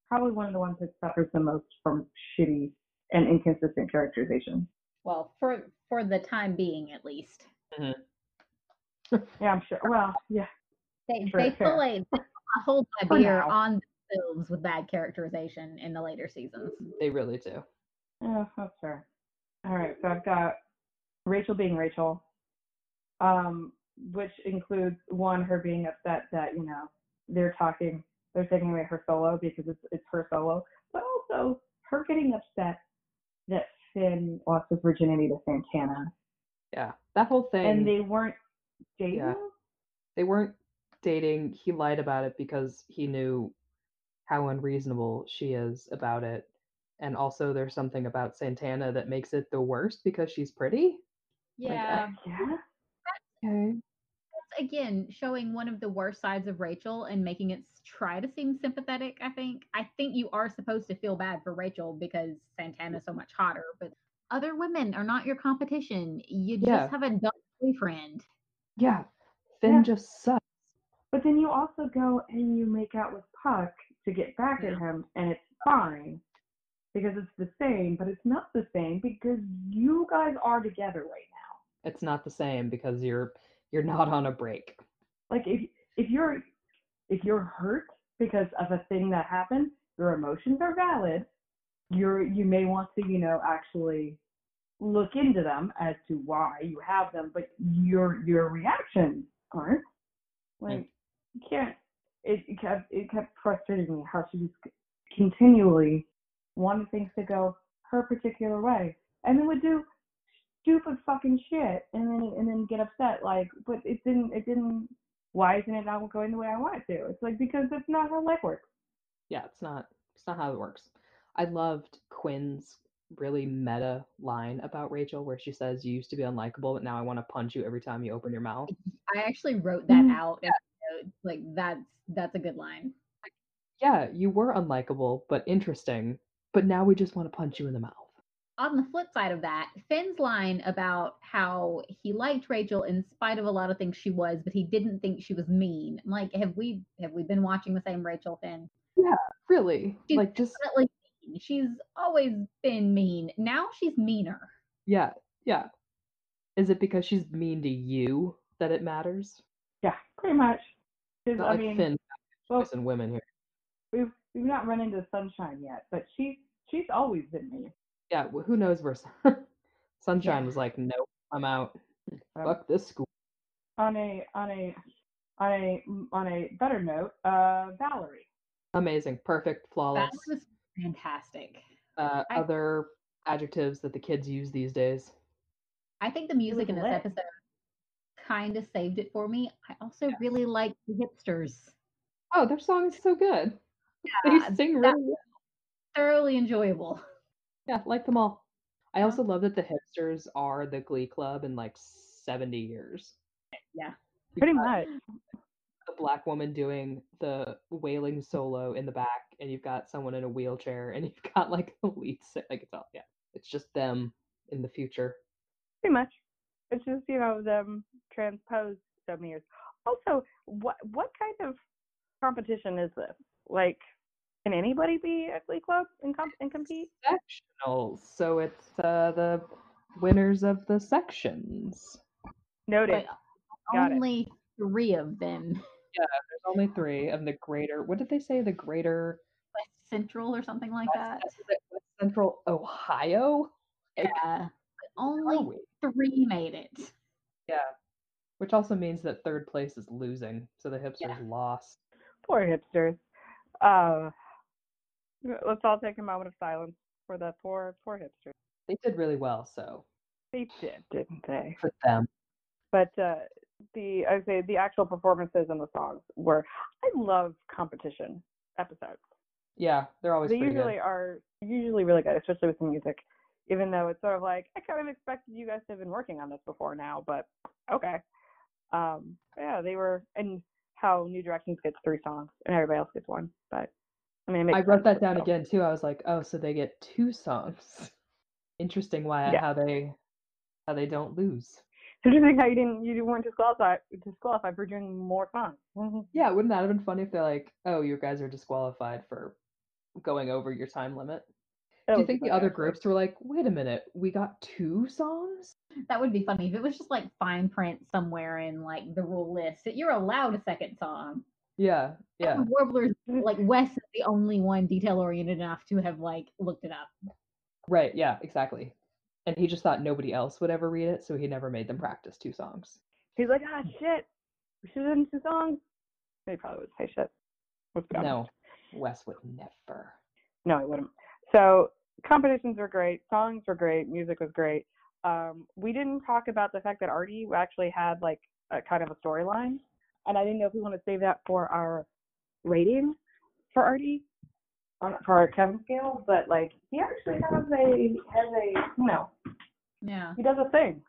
probably one of the ones that suffers the most from shitty and inconsistent characterization. Well, for, for the time being, at least. Mm-hmm. Yeah, I'm sure. Well, yeah. They, sure, they sure. fillet a whole lot of beer on themselves with bad characterization in the later seasons. They really do. Yeah, that's fair. All right, so I've got Rachel being Rachel, um, which includes, one, her being upset that, you know, they're talking, they're taking away her solo because it's it's her solo, but also her getting upset that Finn lost his virginity to Santana. Yeah, that whole thing. And they weren't dating? Yeah. They weren't dating. He lied about it because he knew how unreasonable she is about it, and also there's something about Santana that makes it the worst because she's pretty. Yeah, like, yeah. That's, okay. again showing one of the worst sides of Rachel and making it try to seem sympathetic. I think I think you are supposed to feel bad for Rachel because Santana's so much hotter, but other women are not your competition. You just yeah. have a dumb boyfriend. Yeah, Finn yeah. just sucks. But then you also go and you make out with Puck to get back yeah. at him, and it's fine because it's the same, but it's not the same because you guys are together right now. It's not the same because you're you're not on a break. Like if if you're if you're hurt because of a thing that happened, your emotions are valid. You're you may want to, you know, actually look into them as to why you have them, but your your reactions aren't. Like you can't. It, it kept it kept frustrating me how she just continually wanted things to go her particular way, and then would do stupid fucking shit, and then and then get upset. Like, but it didn't. It didn't. Why isn't it not going the way I want it to? It's like because that's not how life works. Yeah, it's not. It's not how it works. I loved Quinn's really meta line about Rachel where she says, "You used to be unlikable, but now I want to punch you every time you open your mouth." I actually wrote that mm-hmm. out. Yeah. Like that's that's a good line. Yeah, you were unlikable, but interesting. But now we just want to punch you in the mouth. On the flip side of that, Finn's line about how he liked Rachel in spite of a lot of things she was, but he didn't think she was mean. I'm like, have we have we been watching the same Rachel Finn? Yeah, really. She's like just mean. She's always been mean. Now she's meaner. Yeah, yeah. Is it because she's mean to you that it matters? Yeah, pretty much. Not I like mean, Finn, well, and women here. We've we've not run into Sunshine yet, but she she's always been me. Yeah, well, who knows where Sunshine yeah. was like, nope, I'm out. So, fuck this school. On a on a on a on a better note, uh, Valerie. Amazing, perfect, flawless. That was fantastic. Uh, I, other adjectives that the kids use these days. I think the music in this lit. episode kind of saved it for me. I also yeah. really like the Hipsters. Oh, their song is so good. Yeah, they sing really well. Thoroughly enjoyable. Yeah, like them all. I also love that the Hipsters are the Glee Club in like seventy years. Yeah, pretty much. A black woman doing the wailing solo in the back, and you've got someone in a wheelchair, and you've got like a lead singer. Like it's all yeah, it's just them in the future. Pretty much. It's just, you know, them transposed some years. Also, what what kind of competition is this? Like, can anybody be at Glee Club and, comp- and compete? Sectionals. So it's uh, the winners of the sections. Noted. Got only it. Three of them. Yeah, there's only three of the greater, what did they say? The greater West Central or something like West, that. West Central Ohio? Yeah. Only three made it. Yeah. Which also means that third place is losing. So the Hipsters yeah. lost. Poor Hipsters. Uh, let's all take a moment of silence for the poor, poor Hipsters. They did really well, so. They did, didn't they? For them. But uh, the I say the actual performances and the songs were, I love competition episodes. Yeah, they're always they pretty usually good. are usually really good, especially with the music. Even though it's sort of like, I kind of expected you guys to have been working on this before now, but okay. Um, yeah, they were, and how New Directions gets three songs and everybody else gets one. But I mean, it makes I wrote that down so. again too. I was like, oh, so they get two songs. Interesting, why yeah. how they how they don't lose. Interesting how you didn't you weren't disqualified disqualified for doing more songs. Mm-hmm. Yeah, wouldn't that have been funny if they're like, oh, you guys are disqualified for going over your time limit? Do you think the other groups were like, wait a minute, we got two songs? That would be funny. If it was just like fine print somewhere in like the rule list that you're allowed a second song. Yeah, yeah. And Warblers, like Wes is the only one detail-oriented enough to have like looked it up. Right, yeah, exactly. And he just thought nobody else would ever read it, so he never made them practice two songs. He's like, ah, shit, we should have done two songs. They probably would say shit. No, Wes would never. No, he wouldn't. So competitions were great, songs were great, music was great. Um, we didn't talk about the fact that Artie actually had like a kind of a storyline, and I didn't know if we want to save that for our rating for Artie on for our Kevin scale, but like he actually has a has a you know yeah he does a thing.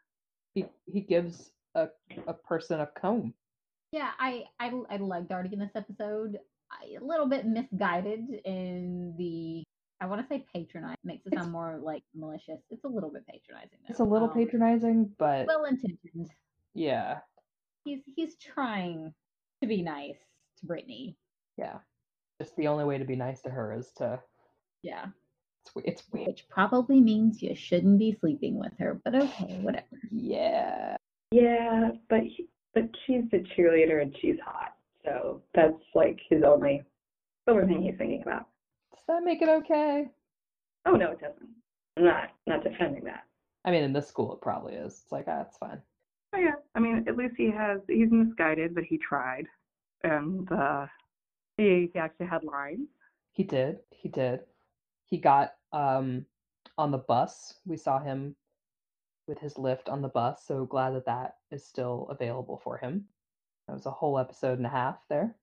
He he gives a a person a comb. Yeah, I, I, I liked Artie in this episode. I, a little bit misguided in the, I want to say patronizing. Makes it sound it's, more like malicious. It's a little bit patronizing, though. It's a little um, patronizing, but well-intentioned. Yeah. He's he's trying to be nice to Brittany. Yeah. Just the only way to be nice to her is to... Yeah. It's, it's weird. Which probably means you shouldn't be sleeping with her, but okay, whatever. Yeah. Yeah, but he, but she's the cheerleader and she's hot. So that's like his only, only thing he's thinking about. Does that make it okay? Oh, no, it doesn't. I'm not, not defending that. I mean, in this school, it probably is. It's like, ah, it's fine. Oh, yeah. I mean, at least he has, he's misguided, but he tried. And uh, he, he actually had lines. He did. He did. He got um, on the bus. We saw him with his lift on the bus. So glad that that is still available for him. That was a whole episode and a half there.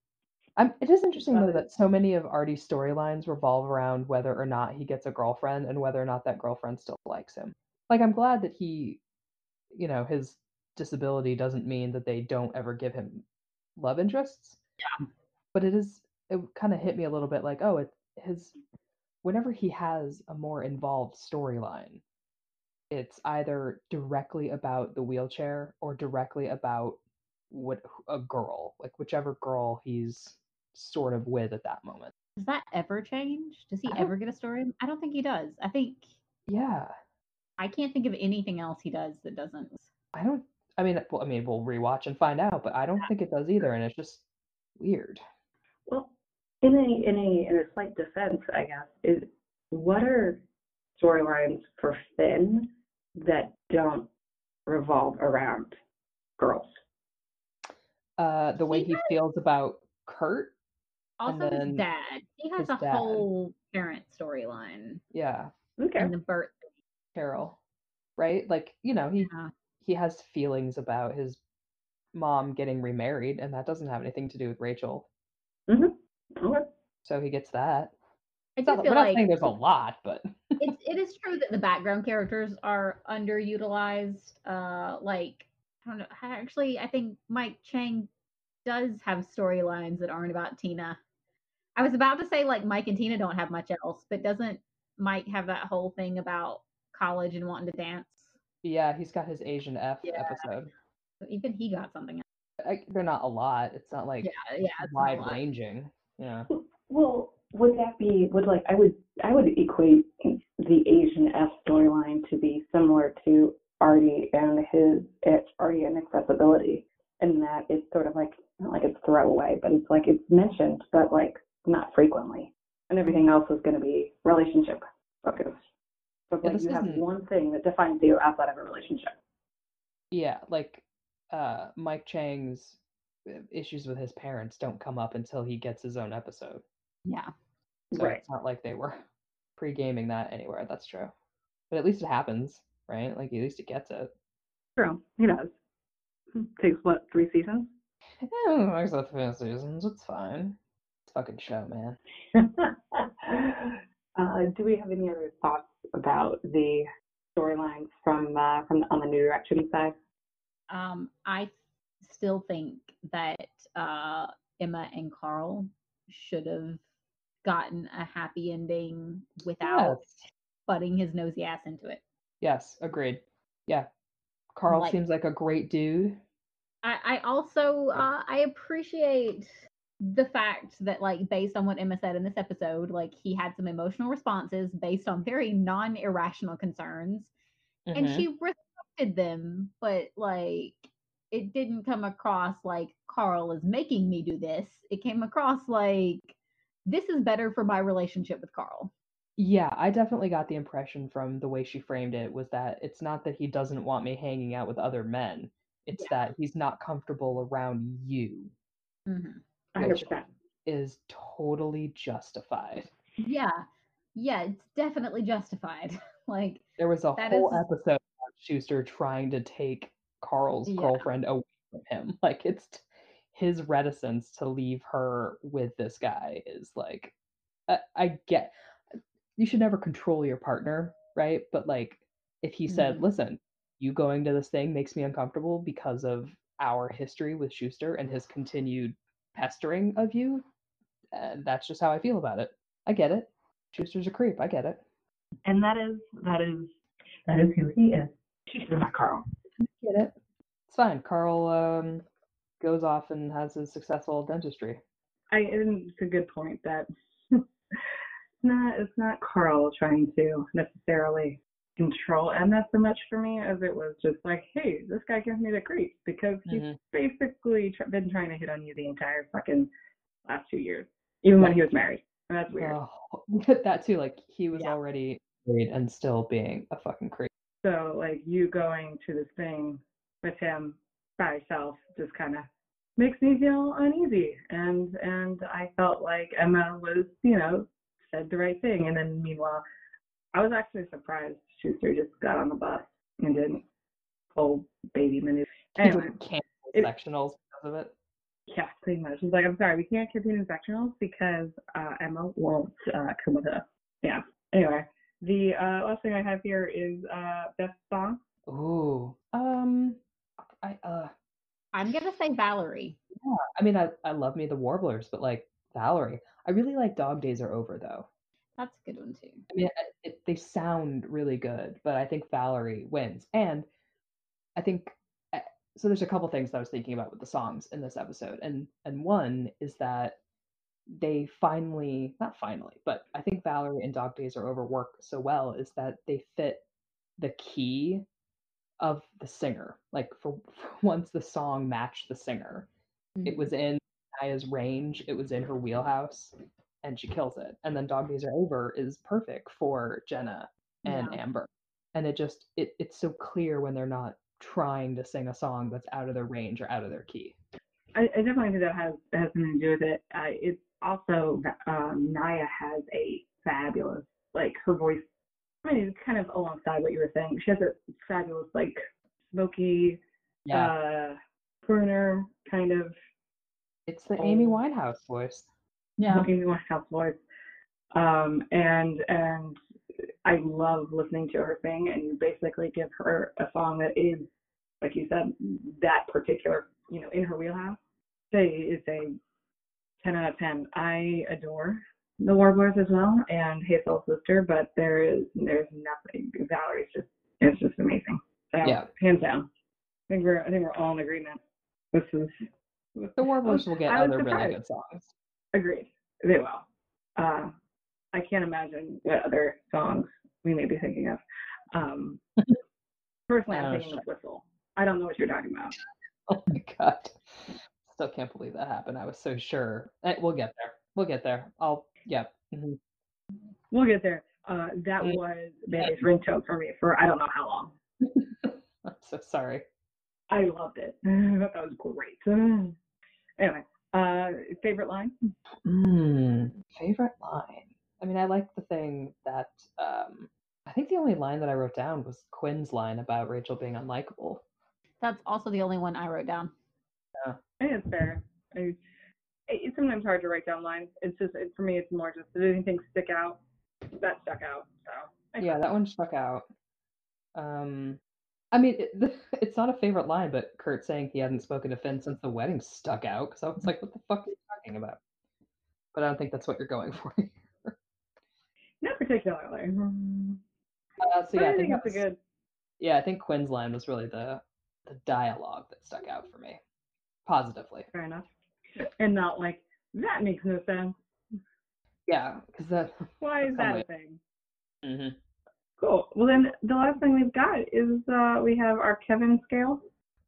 I'm, it is interesting, though, that so many of Artie's storylines revolve around whether or not he gets a girlfriend and whether or not that girlfriend still likes him. Like, I'm glad that he, you know, his disability doesn't mean that they don't ever give him love interests. Yeah. But it is, it kind of hit me a little bit like, oh, it, his, whenever he has a more involved storyline, it's either directly about the wheelchair or directly about what a girl, like whichever girl he's sort of with at that moment. Does that ever change? Does he ever get a story? I don't think he does. I think yeah. I can't think of anything else he does that doesn't. I don't. I mean, well, I mean, we'll rewatch and find out, but I don't yeah. think it does either, and it's just weird. Well, in a in a in a slight defense, I guess, is what are storylines for Finn that don't revolve around girls? Uh, the way he, he has, feels about Kurt. Also his dad. He has a dad. whole parent storyline. Yeah. Okay. And the birth. Carol. Right? Like, you know, he yeah. he has feelings about his mom getting remarried, and that doesn't have anything to do with Rachel. Mm-hmm. Okay. So he gets that. I do not, feel we're not like saying there's a lot, but it's, it is true that the background characters are underutilized. Uh, like, I don't know. Actually, I think Mike Chang does have storylines that aren't about Tina. I was about to say, like, Mike and Tina don't have much else, but doesn't Mike have that whole thing about college and wanting to dance? Yeah, he's got his Asian F yeah. episode. Even he got something else. I, they're not a lot. It's not, like, yeah, yeah, it's wide-ranging. Yeah. Well, would that be, would, like, I would, I would equate the Asian F storyline to be similar to Artie and his it's Artie and accessibility, and that it's sort of like not like it's throwaway, but it's like it's mentioned, but like not frequently. And everything else is going to be relationship focused. So yeah, like you have one thing that defines you outside of a relationship. Yeah, like uh, Mike Chang's issues with his parents don't come up until he gets his own episode. Yeah, so right. It's not like they were pre-gaming that anywhere. That's true, but at least it happens. Right? Like, at least he gets it. True. He does. It takes, what, three seasons? Yeah, it's not three seasons. It's fine. It's a fucking show, man. uh, do we have any other thoughts about the storyline from, uh, from on the New Directions side? Um, I still think that uh, Emma and Carl should have gotten a happy ending without yes. butting his nosy ass into it. Yes, agreed. Yeah. Carl like, seems like a great dude. I, I also, uh, I appreciate the fact that, like, based on what Emma said in this episode, like, he had some emotional responses based on very non-irrational concerns. Mm-hmm. And she respected them, but, like, it didn't come across like, Carl is making me do this. It came across like, this is better for my relationship with Carl. Yeah, I definitely got the impression from the way she framed it was that it's not that he doesn't want me hanging out with other men. It's yeah. that he's not comfortable around you. Mm-hmm. one hundred percent. Which is totally justified. Yeah. Yeah, it's definitely justified. Like there was a whole is... episode of Schuester trying to take Carl's yeah. girlfriend away from him. Like it's t- his reticence to leave her with this guy is like, I, I get... You should never control your partner, right? But like, if he said, mm-hmm. listen, you going to this thing makes me uncomfortable because of our history with Schuester and his continued pestering of you. And that's just how I feel about it. I get it. Schuester's a creep. I get it. And that is, that is, that is who he is. Schuester's not Carl. I get it. It's fine. Carl um, goes off and has his successful dentistry. I, and it's a good point that nah, it's not Carl trying to necessarily control Emma so much for me as it was just like, hey, this guy gives me the creeps because he's mm-hmm. basically tra- been trying to hit on you the entire fucking last two years, even yeah. when he was married. And that's weird. Oh, that too, like he was yeah. already married and still being a fucking creep. So like you going to this thing with him by yourself just kind of makes me feel uneasy. And and I felt like Emma was, you know, said the right thing. And then meanwhile, I was actually surprised Schuester just got on the bus and did whole baby maneuver. Anyway, can't it, sectionals because of it. Yeah, pretty much. She's like, I'm sorry, we can't continue sectionals because uh, Emma won't uh, come with us. Yeah. Anyway, the uh, last thing I have here is uh, best song. Ooh. Um, I uh, I'm gonna say Valerie. Yeah. I mean, I I love me the Warblers, but like Valerie. I really like Dog Days Are Over though. That's a good one too. I mean, it, it, they sound really good, but I think Valerie wins. And I think so. There's a couple things that I was thinking about with the songs in this episode, and and one is that they finally, not finally, but I think Valerie and Dog Days Are Over work so well is that they fit the key of the singer. Like for, for once, the song matched the singer. Mm-hmm. It was in Naya's range. It was in her wheelhouse. And she kills it. And then Dog Days Are Over is perfect for Jenna and yeah. Amber. And it just, it it's so clear when they're not trying to sing a song that's out of their range or out of their key. I, I definitely think that has, has something to do with it. Uh, it's also, um, Naya has a fabulous, like her voice, I mean, kind of alongside what you were saying. She has a fabulous, like smoky, yeah. uh, crooner kind of. It's the old Amy Winehouse voice. Yeah. Amy Winehouse voice. Um, and and I love listening to her sing, and you basically give her a song that is, like you said, that particular, you know, in her wheelhouse. It's a ten out of ten. I adore the Warblers as well, and Hey Soul Sister, but there is there's nothing. Valerie's just it's just amazing. So, yeah, hands down. I think we're I think we're all in agreement. This is the Warblers will get other surprised. Really good songs. Agreed. They will. Uh, I can't imagine what other songs we may be thinking of. Um, personally, I'm thinking of Whistle. I don't know what you're talking about. Oh my god! Still can't believe that happened. I was so sure. We'll get there. We'll get there. I'll. Yeah. Mm-hmm. We'll get there. Uh, that mm-hmm. was Mandy's ringtone for me for I don't know how long. I'm so sorry. I loved it. That was great. Anyway. Uh, favorite line? Mm, favorite line. I mean, I like the thing that, um, I think the only line that I wrote down was Quinn's line about Rachel being unlikable. That's also the only one I wrote down. Yeah. It's fair. I, it's sometimes hard to write down lines. It's just, it, for me, it's more just, did anything stick out? That stuck out. So. Yeah, that one stuck out. Um, I mean, it, it's not a favorite line, but Kurt saying he hadn't spoken to Finn since the wedding stuck out, because I was like, what the fuck are you talking about? But I don't think that's what you're going for. Not particularly. Uh, so yeah, I think, I think that's was, a good... Yeah, I think Quinn's line was really the, the dialogue that stuck out for me. Positively. Fair enough. And not like, that makes no sense. Yeah, because that... Why is that a thing? Mm-hmm. Cool. Well, then the last thing we've got is uh, we have our Kevin scale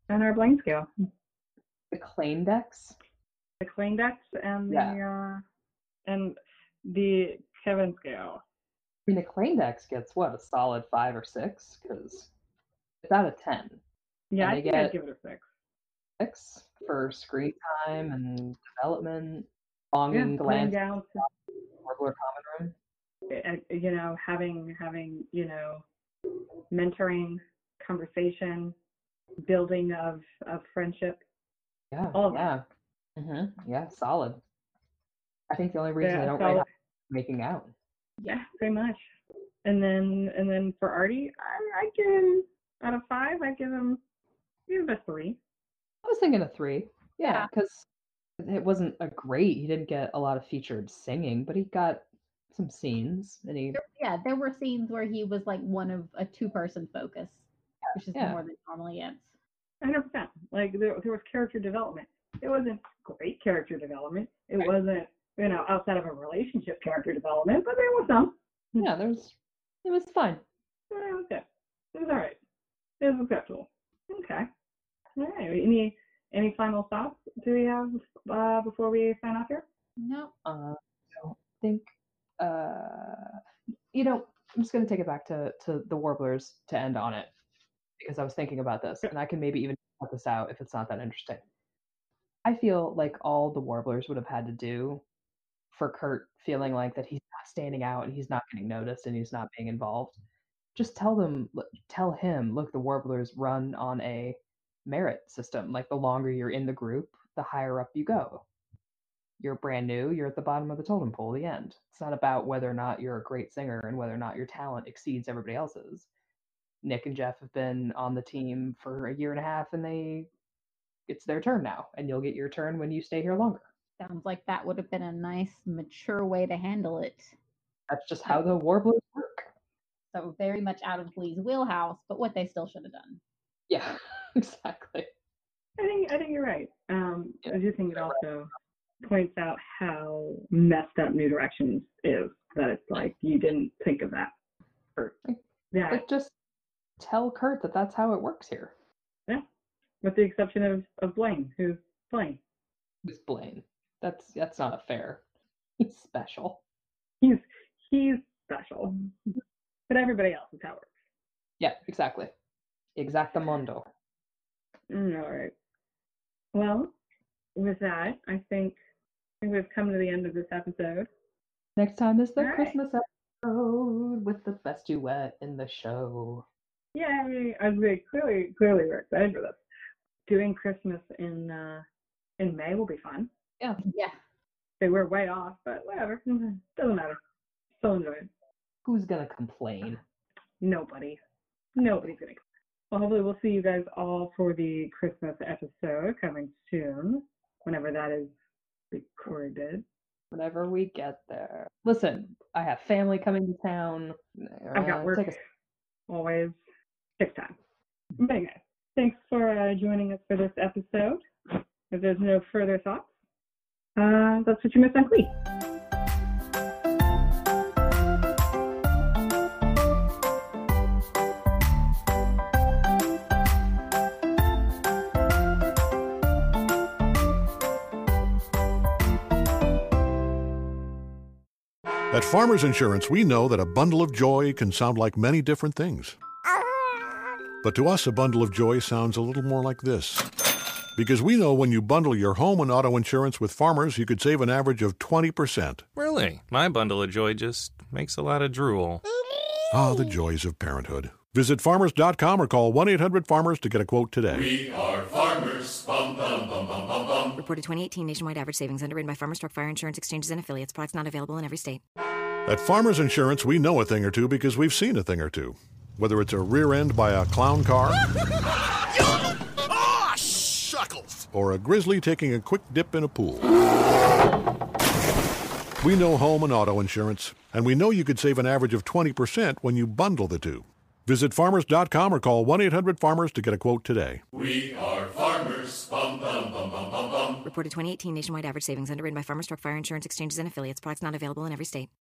and our Blaine scale. The Kleindex? The Kleindex and yeah. the uh, and the Kevin scale. I mean, the Kleindex gets, what, a solid five or six? Because it's out of ten. Yeah, and I think I'd give it a six. Six for screen time and development, long yeah, and glance, down. Regular common room. You know, having, having, you know, mentoring, conversation, building of, of friendship. Yeah. All of yeah. that. Mm-hmm. Yeah. Solid. I think the only reason yeah, I don't solid. write out is making out. Yeah, pretty much. And then, and then for Artie, I, I give him out of five, I give him, give him a three. was thinking of three. Yeah, because yeah. it wasn't a great. He didn't get a lot of featured singing, but he got some scenes. And he there, yeah, there were scenes where he was like one of a two-person focus, which is yeah. more than normally is. one hundred percent. Like there, there was character development. It wasn't great character development. It right. wasn't, you know, outside of a relationship character development, but there was some. Yeah, there was. It was fine. It was good. It was all right. It was acceptable. Okay. All right. Any any final thoughts do we have uh, before we sign off here? No. Uh, I don't think. Uh, you know, I'm just gonna take it back to to the Warblers to end on it, because I was thinking about this, and I can maybe even cut this out if it's not that interesting. I feel like all the Warblers would have had to do for Kurt feeling like that he's not standing out and he's not getting noticed and he's not being involved, just tell them, tell him, look, the Warblers run on a merit system. Like the longer you're in the group, the higher up you go. You're brand new, you're at the bottom of the totem pole, the end. It's not about whether or not you're a great singer and whether or not your talent exceeds everybody else's. Nick and Jeff have been on the team for a year and a half, and they, it's their turn now, and you'll get your turn when you stay here longer. Sounds like that would have been a nice, mature way to handle it. That's just how the Warblers work. So very much out of Glee's wheelhouse, but what they still should have done. Yeah, exactly. I think I think you're right. Um, yeah, I do think it also right. points out how messed up New Directions is. That it's like you didn't think of that. Or, yeah. Like just tell Kurt that that's how it works here. Yeah, with the exception of, of Blaine, who's Blaine. Who's Blaine? That's that's not a fair. He's special. He's he's special. But everybody else is how it works. Yeah, exactly. Exactamundo. All right. Well, with that, I think I think we've come to the end of this episode. Next time is the All Christmas right. episode with the best duet in the show. Yeah, I mean, I mean, clearly, clearly we're excited for this. Doing Christmas in uh, in May will be fun. Yeah. Yeah. They were way off, but whatever. Doesn't matter. Still enjoy it. Who's going to complain? Nobody. Nobody's going to complain. Well, hopefully we'll see you guys all for the Christmas episode coming soon, whenever that is recorded. Whenever we get there. Listen, I have family coming to town. I've got work. A- Always. Six times. But anyway, thanks for uh, joining us for this episode. If there's no further thoughts, Uh, that's what you missed on Glee. At Farmers Insurance, we know that a bundle of joy can sound like many different things. But to us, a bundle of joy sounds a little more like this. Because we know when you bundle your home and auto insurance with Farmers, you could save an average of twenty percent. Really? My bundle of joy just makes a lot of drool. Oh, the joys of parenthood. Visit farmers dot com or call one eight hundred farmers to get a quote today. We are Farmers. Bum, bum, bum, bum, bum, bum. Reported twenty eighteen nationwide average savings underwritten by Farmers Truck Fire Insurance Exchanges and Affiliates. Products not available in every state. At Farmers Insurance, we know a thing or two because we've seen a thing or two. Whether it's a rear end by a clown car, or a grizzly taking a quick dip in a pool. We know home and auto insurance, and we know you could save an average of twenty percent when you bundle the two. Visit farmers dot com or call one eight hundred farmers to get a quote today. We are Farmers. Bum, bum, bum, bum, bum, bum. Reported twenty eighteen nationwide average savings underwritten by Farmers Truck Fire Insurance Exchanges and Affiliates. Products not available in every state.